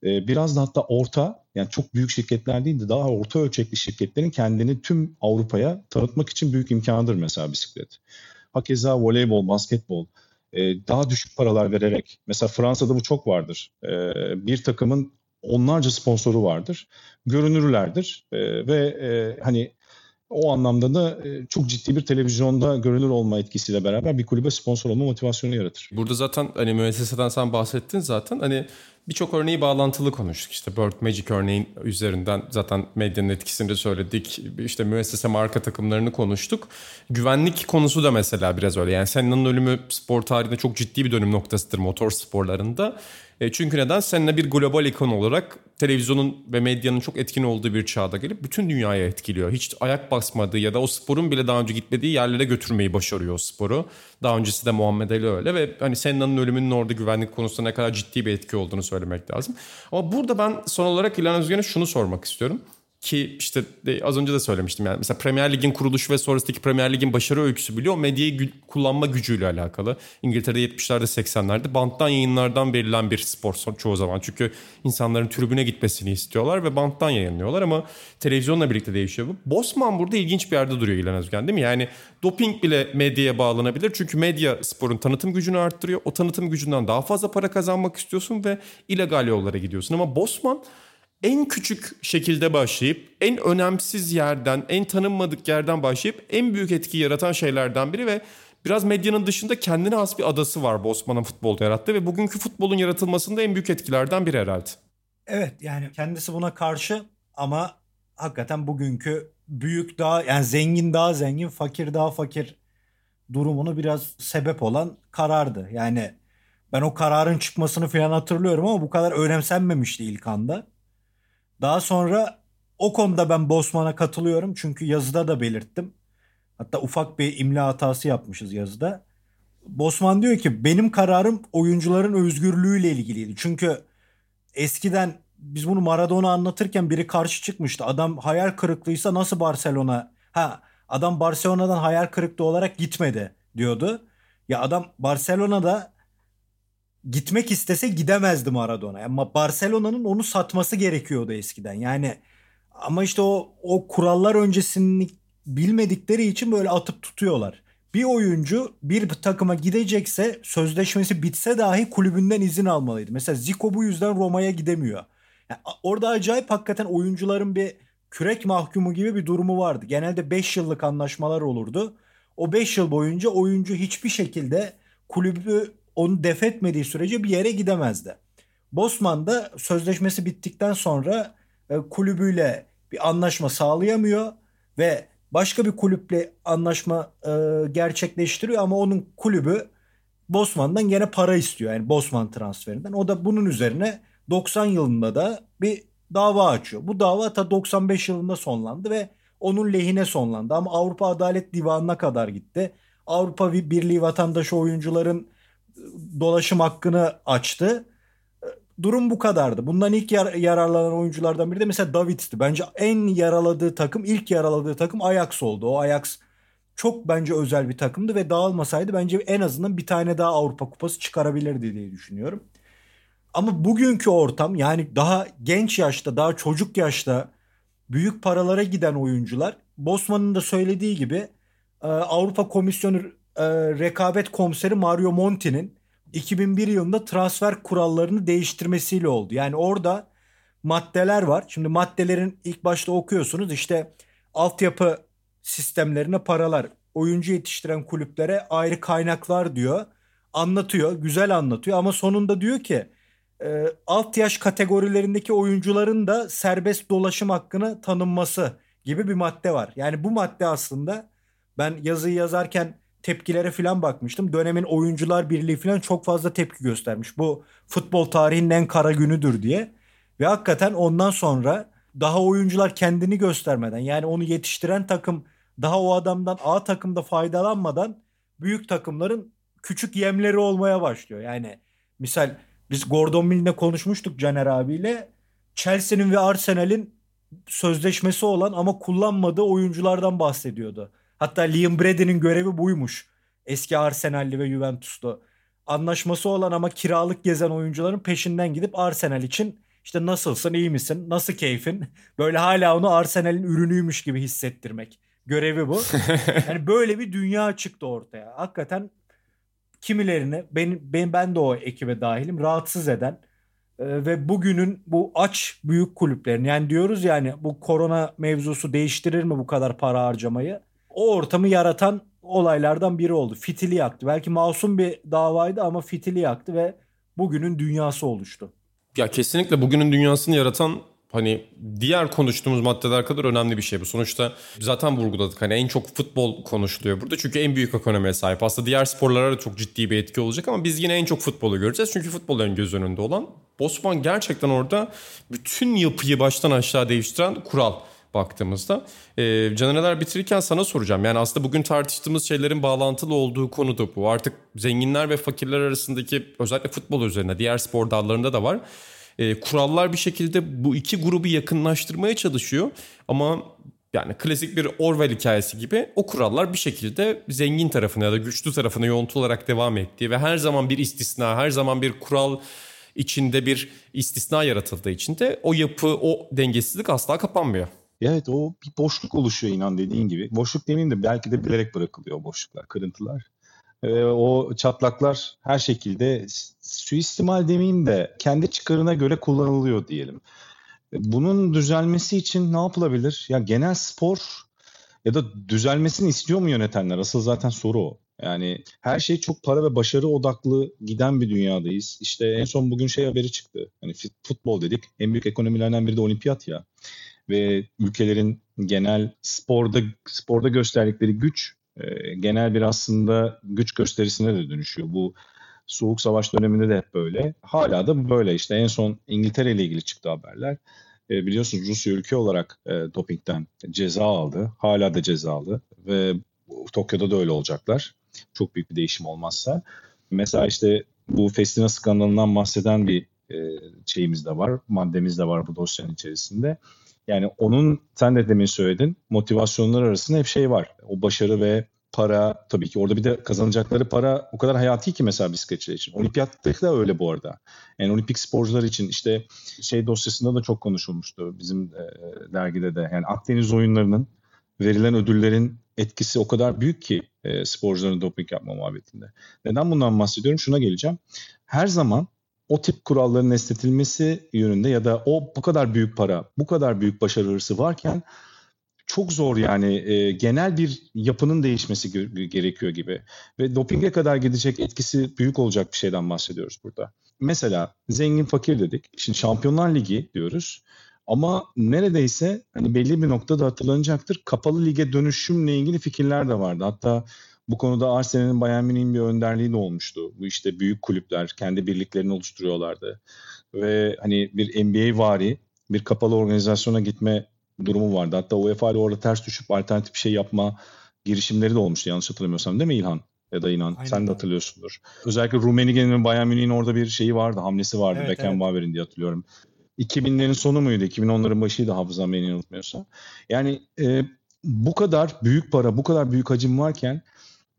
biraz da hatta orta, yani çok büyük şirketler değil de daha orta ölçekli şirketlerin kendini tüm Avrupa'ya tanıtmak için büyük imkanıdır mesela bisiklet. Hakeza voleybol, basketbol, daha düşük paralar vererek, mesela Fransa'da bu çok vardır. Bir takımın onlarca sponsoru vardır. Görünürlerdir ve hani o anlamda da çok ciddi bir televizyonda görünür olma etkisiyle beraber bir kulübe sponsor olma motivasyonu yaratır. Burada zaten hani müesseseden sen bahsettin zaten. Hani birçok örneği bağlantılı konuştuk. İşte Bird Magic örneğin üzerinden zaten medyanın etkisini de söyledik. İşte müessese marka takımlarını konuştuk. Güvenlik konusu da mesela biraz öyle. Yani Senna'nın ölümü spor tarihinde çok ciddi bir dönüm noktasıdır motor sporlarında. Çünkü neden? Senna bir global ikon olarak televizyonun ve medyanın çok etkin olduğu bir çağda gelip bütün dünyaya etkiliyor. Hiç ayak basmadığı ya da o sporun bile daha önce gitmediği yerlere götürmeyi başarıyor o sporu. Daha öncesi de Muhammed Ali öyle ve hani Senna'nın ölümünün orada güvenlik konusunda ne kadar ciddi bir etki olduğunu söylemek lazım. Ama burada ben son olarak İlhan Özgen'e şunu sormak istiyorum. Ki işte az önce de söylemiştim, yani mesela Premier Lig'in kuruluşu ve sonrasındaki Premier Lig'in başarı öyküsü bile o medyayı kullanma gücüyle alakalı. İngiltere'de 70'lerde 80'lerde banttan yayınlardan verilen bir spor çoğu zaman. Çünkü insanların tribüne gitmesini istiyorlar ve banttan yayınlıyorlar ama televizyonla birlikte değişiyor bu. Bosman burada ilginç bir yerde duruyor İlhan Özgen, değil mi? Yani doping bile medyaya bağlanabilir. Çünkü medya sporun tanıtım gücünü arttırıyor. O tanıtım gücünden daha fazla para kazanmak istiyorsun ve illegal yollara gidiyorsun. Ama Bosman en küçük şekilde başlayıp en önemsiz yerden, en tanınmadık yerden başlayıp en büyük etki yaratan şeylerden biri ve biraz medyanın dışında kendine has bir adası var Bosman'ın futbolda yarattığı ve bugünkü futbolun yaratılmasında en büyük etkilerden biri herhalde. Evet, yani kendisi buna karşı ama hakikaten bugünkü büyük daha, yani zengin daha zengin, fakir daha fakir durumunu biraz sebep olan karardı. Yani ben o kararın çıkmasını falan hatırlıyorum ama bu kadar önemsenmemişti ilk anda. Daha sonra o konuda ben Bosman'a katılıyorum. Çünkü yazıda da belirttim. Hatta ufak bir imla hatası yapmışız yazıda. Bosman diyor ki benim kararım oyuncuların özgürlüğüyle ilgiliydi. Çünkü eskiden biz bunu Maradona anlatırken biri karşı çıkmıştı. Adam hayal kırıklığıysa nasıl Barcelona? Adam Barcelona'dan hayal kırıklığı olarak gitmedi diyordu. Ya adam Barcelona'da gitmek istese gidemezdi Maradona. Yani Barcelona'nın onu satması gerekiyordu eskiden. Yani ama işte o kurallar öncesini bilmedikleri için böyle atıp tutuyorlar. Bir oyuncu bir takıma gidecekse sözleşmesi bitse dahi kulübünden izin almalıydı. Mesela Zico bu yüzden Roma'ya gidemiyor. Yani orada acayip hakikaten oyuncuların bir kürek mahkumu gibi bir durumu vardı. Genelde 5 yıllık anlaşmalar olurdu. O 5 yıl boyunca oyuncu hiçbir şekilde kulübü onu def etmediği sürece bir yere gidemezdi. Bosman da sözleşmesi bittikten sonra kulübüyle bir anlaşma sağlayamıyor ve başka bir kulüple anlaşma gerçekleştiriyor ama onun kulübü Bosman'dan gene para istiyor. Yani Bosman transferinden. O da bunun üzerine 90 yılında da bir dava açıyor. Bu dava ta 95 yılında sonlandı ve onun lehine sonlandı. Ama Avrupa Adalet Divanı'na kadar gitti. Avrupa Birliği vatandaşı oyuncuların dolaşım hakkını açtı. Durum bu kadardı. Bundan ilk yararlanan oyunculardan biri de mesela Davids'ti. Bence en yaraladığı takım, ilk yaraladığı takım Ajax oldu. O Ajax çok bence özel bir takımdı ve dağılmasaydı bence en azından bir tane daha Avrupa Kupası çıkarabilirdi diye düşünüyorum. Ama bugünkü ortam, yani daha genç yaşta, daha çocuk yaşta büyük paralara giden oyuncular, Bosman'ın da söylediği gibi Avrupa Komisyonu rekabet komiseri Mario Monti'nin 2001 yılında transfer kurallarını değiştirmesiyle oldu. Yani orada maddeler var. Şimdi maddelerin ilk başta okuyorsunuz, işte altyapı sistemlerine paralar, oyuncu yetiştiren kulüplere ayrı kaynaklar diyor. Anlatıyor, güzel anlatıyor ama sonunda diyor ki alt yaş kategorilerindeki oyuncuların da serbest dolaşım hakkını tanınması gibi bir madde var. Yani bu madde aslında ben yazıyı yazarken tepkilere falan bakmıştım. Dönemin Oyuncular Birliği falan çok fazla tepki göstermiş. Bu futbol tarihinin en kara günüdür diye. Ve hakikaten ondan sonra daha oyuncular kendini göstermeden, yani onu yetiştiren takım daha o adamdan A takımda faydalanmadan büyük takımların küçük yemleri olmaya başlıyor. Yani misal Biz Gordon Mill'le konuşmuştuk Caner abiyle. Chelsea'nin ve Arsenal'in sözleşmesi olan ama kullanmadığı oyunculardan bahsediyordu. Hatta Liam Brady'nin görevi buymuş. Eski Arsenal'li ve Juventus'lu. Anlaşması olan ama kiralık gezen oyuncuların peşinden gidip Arsenal için işte nasılsın, iyi misin, nasıl keyfin? Böyle hala onu Arsenal'in ürünüymüş gibi hissettirmek. Görevi bu. Yani böyle bir dünya çıktı ortaya. Hakikaten kimilerini, ben de o ekibe dahilim, rahatsız eden ve bugünün bu aç büyük kulüplerini, yani diyoruz yani bu korona mevzusu değiştirir mi bu kadar para harcamayı? O ortamı yaratan olaylardan biri oldu. Fitili yaktı. Belki masum bir davaydı ama fitili yaktı ve bugünün dünyası oluştu. Ya kesinlikle bugünün dünyasını yaratan hani diğer konuştuğumuz maddeler kadar önemli bir şey bu. Sonuçta zaten vurguladık hani en çok futbol konuşuluyor burada. Çünkü en büyük ekonomiye sahip. Aslında diğer sporlara da çok ciddi bir etki olacak ama biz yine en çok futbolu göreceğiz. Çünkü futbolların göz önünde olan. Bosman gerçekten orada bütün yapıyı baştan aşağı değiştiren kural baktığımızda. Caner Eler bitirirken sana soracağım. Yani aslında bugün tartıştığımız şeylerin bağlantılı olduğu konu da bu. Artık zenginler ve fakirler arasındaki özellikle futbol üzerine diğer spor dallarında da var. Kurallar bir şekilde bu iki grubu yakınlaştırmaya çalışıyor. Ama yani klasik bir Orwell hikayesi gibi o kurallar bir şekilde zengin tarafına ya da güçlü tarafına yoğuntu olarak devam ettiği ve her zaman bir istisna, her zaman bir kural içinde bir istisna yaratıldığı için de o yapı, o dengesizlik asla kapanmıyor. Evet, o bir boşluk oluşuyor inan dediğin gibi. Boşluk demeyeyim de belki de bilerek bırakılıyor boşluklar, kırıntılar. O çatlaklar her şekilde suistimal demeyeyim de kendi çıkarına göre kullanılıyor diyelim. Bunun düzelmesi için ne yapılabilir? Ya genel spor ya da düzelmesini istiyor mu yönetenler? Asıl zaten soru o. Yani her şey çok para ve başarı odaklı giden bir dünyadayız. İşte en son bugün şey haberi çıktı. Hani futbol dedik. En büyük ekonomilerden biri de olimpiyat ya. Ve ülkelerin genel sporda gösterdikleri güç genel bir aslında güç gösterisine de dönüşüyor. Bu soğuk savaş döneminde de hep böyle. Hala da böyle. İşte en son İngiltere ile ilgili çıktı haberler. Biliyorsunuz Rusya ülke olarak dopingten ceza aldı. Hala da cezalı. Ve Tokyo'da da öyle olacaklar. Çok büyük bir değişim olmazsa. Mesela işte bu Festina skandalından bahseden bir şeyimiz de var. Maddemiz de var bu dosyanın içerisinde. Yani onun, sen de demin söyledin, motivasyonlar arasında hep şey var. O başarı ve para, tabii ki orada bir de kazanacakları para o kadar hayati ki mesela bisikletçiler için. Olimpiyattaki de öyle bu arada. Yani olimpik sporcular için işte şey dosyasında da çok konuşulmuştu bizim dergide de. Yani Akdeniz oyunlarının verilen ödüllerin etkisi o kadar büyük ki sporcuların doping yapma muhabbetinde. Neden bundan bahsediyorum? Şuna geleceğim. Her zaman o tip kuralların esnetilmesi yönünde ya da o bu kadar büyük para, bu kadar büyük başarı hırsı varken çok zor yani genel bir yapının değişmesi gerekiyor gibi. Ve dopinge kadar gidecek etkisi büyük olacak bir şeyden bahsediyoruz burada. Mesela zengin fakir dedik. Şimdi Şampiyonlar Ligi diyoruz. Ama neredeyse hani belli bir noktada hatırlanacaktır. Kapalı lige dönüşümle ilgili fikirler de vardı. Hatta bu konuda Arsenal'in Bayern Münih'in bir önderliği de olmuştu. Bu işte büyük kulüpler kendi birliklerini oluşturuyorlardı. Ve hani bir NBA vari bir kapalı organizasyona gitme durumu vardı. Hatta UEFA'yla orada ters düşüp alternatif bir şey yapma girişimleri de olmuştu. Yanlış hatırlamıyorsam değil mi İlhan? Ya da İnan. Aynen. Sen de hatırlıyorsundur. Özellikle Rummenigge'nin Bayern Münih'in orada bir şeyi vardı. Hamlesi vardı. Evet, Beckenbauer'in diye hatırlıyorum. 2000'lerin sonu muydu? 2010'ların başıydı hafızam beni yanıltmıyorsa. Yani bu kadar büyük para, bu kadar büyük hacim varken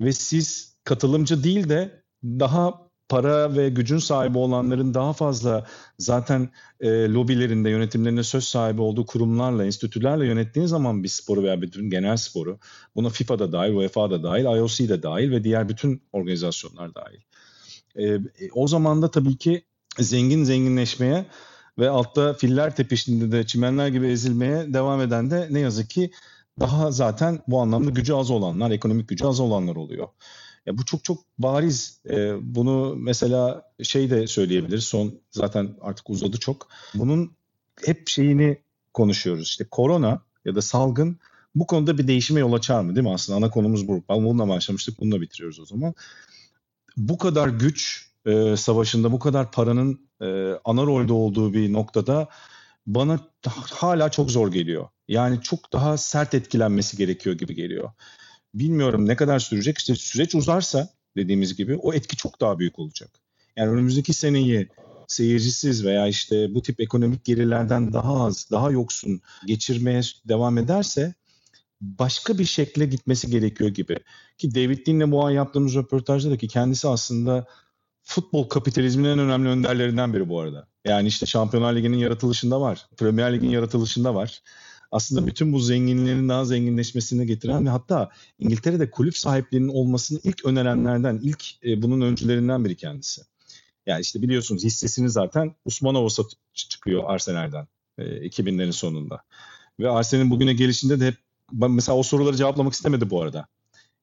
ve siz katılımcı değil de daha para ve gücün sahibi olanların daha fazla zaten lobilerinde, yönetimlerinde söz sahibi olduğu kurumlarla, enstitülerle yönettiğiniz zaman bir sporu veya bütün genel sporu, buna FIFA da dahil, UEFA da dahil, IOC da dahil ve diğer bütün organizasyonlar dahil. O zaman da tabii ki zenginleşmeye ve altta filler tepişinde de çimenler gibi ezilmeye devam eden de ne yazık ki daha zaten bu anlamda gücü az olanlar, ekonomik gücü az olanlar oluyor. Ya bu çok bariz. Bunu mesela şey de söyleyebiliriz. Son zaten artık uzadı çok. Bunun hep şeyini konuşuyoruz. İşte korona ya da salgın bu konuda bir değişime yol açar mı, değil mi? Aslında ana konumuz bu. Bununla başlamıştık, bununla bitiriyoruz o zaman. Bu kadar güç savaşında, bu kadar paranın ana rolde olduğu bir noktada bana hala çok zor geliyor. Yani çok daha sert etkilenmesi gerekiyor gibi geliyor. Bilmiyorum ne kadar sürecek. İşte süreç uzarsa dediğimiz gibi o etki çok daha büyük olacak. Yani önümüzdeki seneyi seyircisiz veya işte bu tip ekonomik gelirlerden daha az, daha yoksun geçirmeye devam ederse başka bir şekle gitmesi gerekiyor gibi. Ki David Dean'le bu ay yaptığımız röportajda da ki kendisi aslında futbol kapitalizminin en önemli önderlerinden biri bu arada. Yani işte Şampiyonlar Ligi'nin yaratılışında var, Premier Lig'in yaratılışında var. Aslında bütün bu zenginlerin daha zenginleşmesini getiren ve hatta İngiltere'de kulüp sahiplerinin olmasını ilk önerenlerden, ilk bunun öncülerinden biri kendisi. Yani işte biliyorsunuz hissesini zaten Usmanova satıp çıkıyor Arsenal'den 2000'lerin sonunda. Ve Arsenal'in bugüne gelişinde de hep mesela o soruları cevaplamak istemedi bu arada.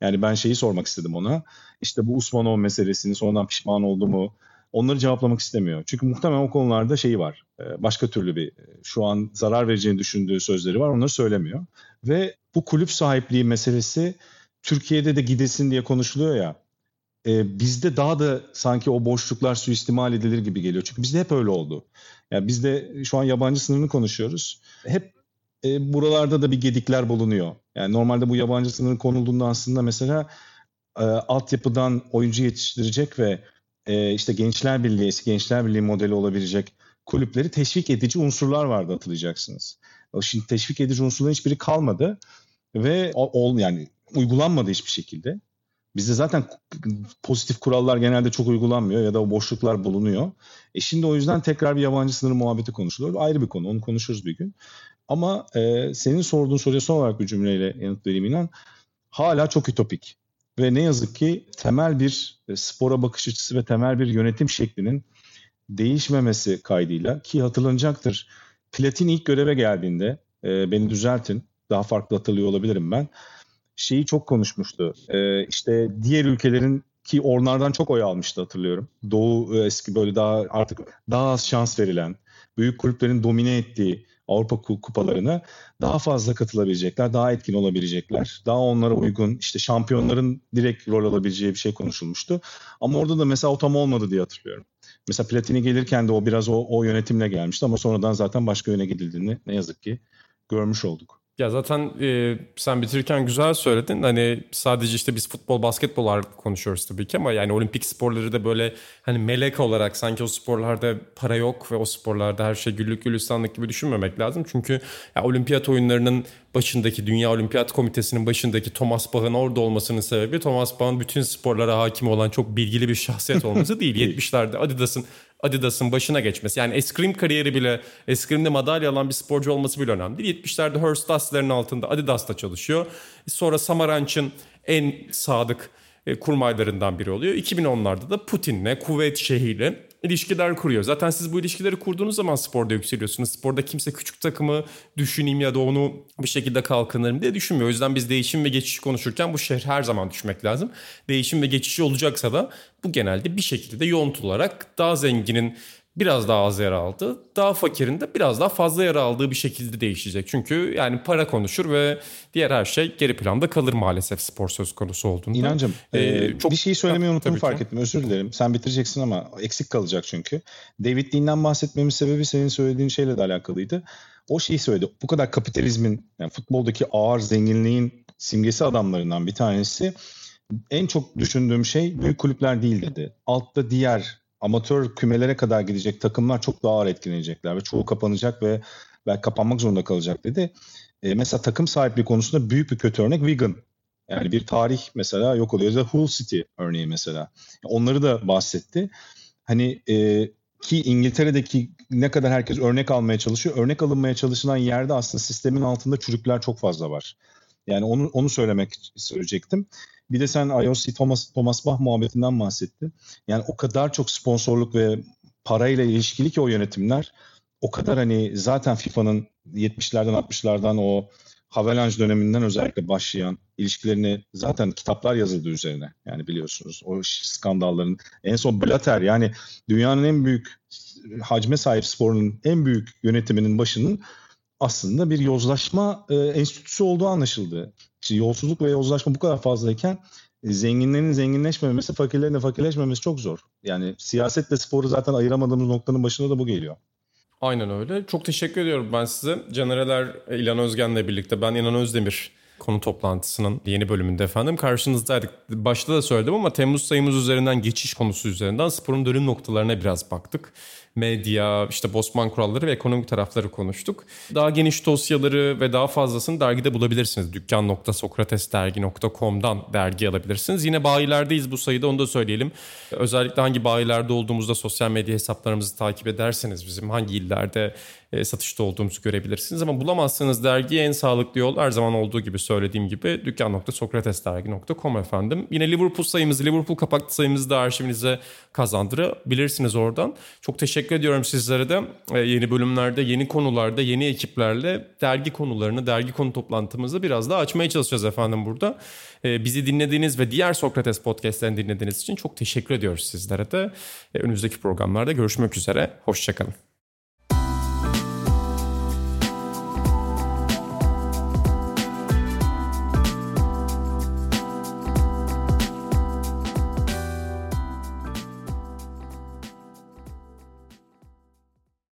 Yani ben şeyi sormak istedim ona. İşte bu Usmanova meselesini sonradan pişman oldu mu? Onları cevaplamak istemiyor. Çünkü muhtemelen o konularda şeyi var. Başka türlü bir şu an zarar vereceğini düşündüğü sözleri var. Onları söylemiyor. Ve bu kulüp sahipliği meselesi Türkiye'de de gidilsin diye konuşuluyor ya. Bizde daha da sanki o boşluklar suistimal edilir gibi geliyor. Çünkü bizde hep öyle oldu. Yani bizde şu an yabancı sınırını konuşuyoruz. Hep buralarda da bir gedikler bulunuyor. Yani normalde bu yabancı sınırın konulduğunda aslında mesela altyapıdan oyuncu yetiştirecek ve işte Gençler Birliği, eski Gençler Birliği modeli olabilecek kulüpleri teşvik edici unsurlar vardı, hatırlayacaksınız. Şimdi teşvik edici unsurların hiçbiri kalmadı ve yani uygulanmadı hiçbir şekilde. Bizde zaten pozitif kurallar genelde çok uygulanmıyor ya da o boşluklar bulunuyor. Şimdi o yüzden tekrar bir yabancı sınırı muhabbeti konuşuluyor. Ayrı bir konu, onu konuşuruz bir gün. Ama senin sorduğun soruya son olarak bir cümleyle yanıt vereyim İnan. Hala çok ütopik. Ve ne yazık ki temel bir spora bakış açısı ve temel bir yönetim şeklinin değişmemesi kaydıyla, ki hatırlanacaktır, Platini ilk göreve geldiğinde, beni düzeltin, daha farklı hatırlıyor olabilirim ben, şeyi çok konuşmuştu. İşte diğer ülkelerin, ki onlardan çok oy almıştı hatırlıyorum. Doğu eski böyle daha artık daha az şans verilen, büyük kulüplerin domine ettiği Avrupa kupalarına daha fazla katılabilecekler, daha etkin olabilecekler, daha onlara uygun, işte şampiyonların direkt rol alabileceği bir şey konuşulmuştu. Ama orada da mesela o tam olmadı diye hatırlıyorum. Mesela Platini gelirken de o biraz o yönetimle gelmişti ama sonradan zaten başka yöne gidildiğini ne yazık ki görmüş olduk. Ya zaten sen bitirirken güzel söyledin. Hani sadece işte biz futbol, basketbol ağırlıklı konuşuyoruz tabii ki ama yani olimpik sporları da böyle hani melek olarak sanki o sporlarda para yok ve o sporlarda her şey güllük gülistanlık gibi düşünmemek lazım. Çünkü olimpiyat oyunlarının başındaki, Dünya Olimpiyat Komitesi'nin başındaki Thomas Bach'ın orada olmasının sebebi Thomas Bach'ın bütün sporlara hakim olan çok bilgili bir şahsiyet olması değil. 70'lerde Adidas'ın başına geçmesi. Yani eskrim kariyeri bile, eskrimde madalya alan bir sporcu olması bile önemli değil. 70'lerde Hearst Dassler'in altında Adidas'ta çalışıyor. Sonra Samaranch'ın en sadık kurmaylarından biri oluyor. 2010'larda da Putin'le, Kuveyt Şeyh'iyle ilişkiler kuruyor. Zaten siz bu ilişkileri kurduğunuz zaman sporda yükseliyorsunuz. Sporda kimse küçük takımı düşüneyim ya da onu bir şekilde kalkınırım diye düşünmüyor. O yüzden biz değişim ve geçişi konuşurken bu şehir her zaman düşmek lazım. Değişim ve geçişi olacaksa da bu genelde bir şekilde yontularak daha zenginin biraz daha az yer aldığı, daha fakirin de biraz daha fazla yer aldığı bir şekilde değişecek. Çünkü yani para konuşur ve diğer her şey geri planda kalır maalesef spor söz konusu olduğunda. İnancım, çok... bir şey söylemeyi unuttum fark ettim. Özür dilerim. Sen bitireceksin ama eksik kalacak çünkü. David Dean'den bahsetmemin sebebi senin söylediğin şeyle de alakalıydı. O şeyi söyledi. Bu kadar kapitalizmin, yani futboldaki ağır zenginliğin simgesi adamlarından bir tanesi. En çok düşündüğüm şey büyük kulüpler değil dedi. Altta diğer amatör kümelere kadar gidecek takımlar çok daha ağır etkilenecekler ve çoğu kapanacak ve belki kapanmak zorunda kalacak dedi. Mesela takım sahipliği konusunda büyük bir kötü örnek Wigan. Yani bir tarih mesela yok oluyor. Ya da Hull City örneği mesela. Onları da bahsetti. Hani ki İngiltere'deki ne kadar herkes örnek almaya çalışıyor. Örnek alınmaya çalışılan yerde aslında sistemin altında çürükler çok fazla var. Yani onu söylemek söyleyecektim. Bir de sen IOC Thomas Bach muhabbetinden bahsettin. Yani o kadar çok sponsorluk ve parayla ilişkili ki o yönetimler. O kadar hani zaten FIFA'nın 70'lerden 60'lardan o Havelange döneminden özellikle başlayan ilişkilerini zaten kitaplar yazıldı üzerine. Yani biliyorsunuz o skandalların en son Blatter, yani dünyanın en büyük hacme sahip sporunun en büyük yönetiminin başının aslında bir yozlaşma enstitüsü olduğu anlaşıldı. İşte yolsuzluk ve yozlaşma bu kadar fazlayken zenginlerin zenginleşmemesi, fakirlerin de fakirleşmemesi çok zor. Yani siyasetle sporu zaten ayıramadığımız noktanın başında da bu geliyor. Aynen öyle. Çok teşekkür ediyorum ben size. Caner Eler, İlhan Özgen'le birlikte ben İnan Özdemir konu toplantısının yeni bölümünde efendim karşınızdaydık. Başta da söyledim ama Temmuz sayımız üzerinden, geçiş konusu üzerinden sporun dönüm noktalarına biraz baktık. medya, işte Bosman kuralları ve ekonomik tarafları konuştuk. Daha geniş dosyaları ve daha fazlasını dergide bulabilirsiniz. Dükkan.sokratesdergi.com'dan dergi alabilirsiniz. Yine bayilerdeyiz bu sayıda, onu da söyleyelim. Özellikle hangi bayilerde olduğumuzda sosyal medya hesaplarımızı takip ederseniz bizim hangi illerde satışta olduğumuzu görebilirsiniz. Ama bulamazsanız dergiye en sağlıklı yol her zaman olduğu gibi söylediğim gibi dükkan.sokratesdergi.com efendim. Yine Liverpool sayımızı, Liverpool kapaklı sayımızı da arşivinize kazandırabilirsiniz oradan. Çok teşekkür ediyorum sizlere de. Yeni bölümlerde, yeni konularda, yeni ekiplerle dergi konularını, dergi konu toplantımızı biraz daha açmaya çalışacağız efendim burada. Bizi dinlediğiniz ve diğer Sokrates podcastlerini dinlediğiniz için çok teşekkür ediyoruz sizlere de. Önümüzdeki programlarda görüşmek üzere. Hoşçakalın.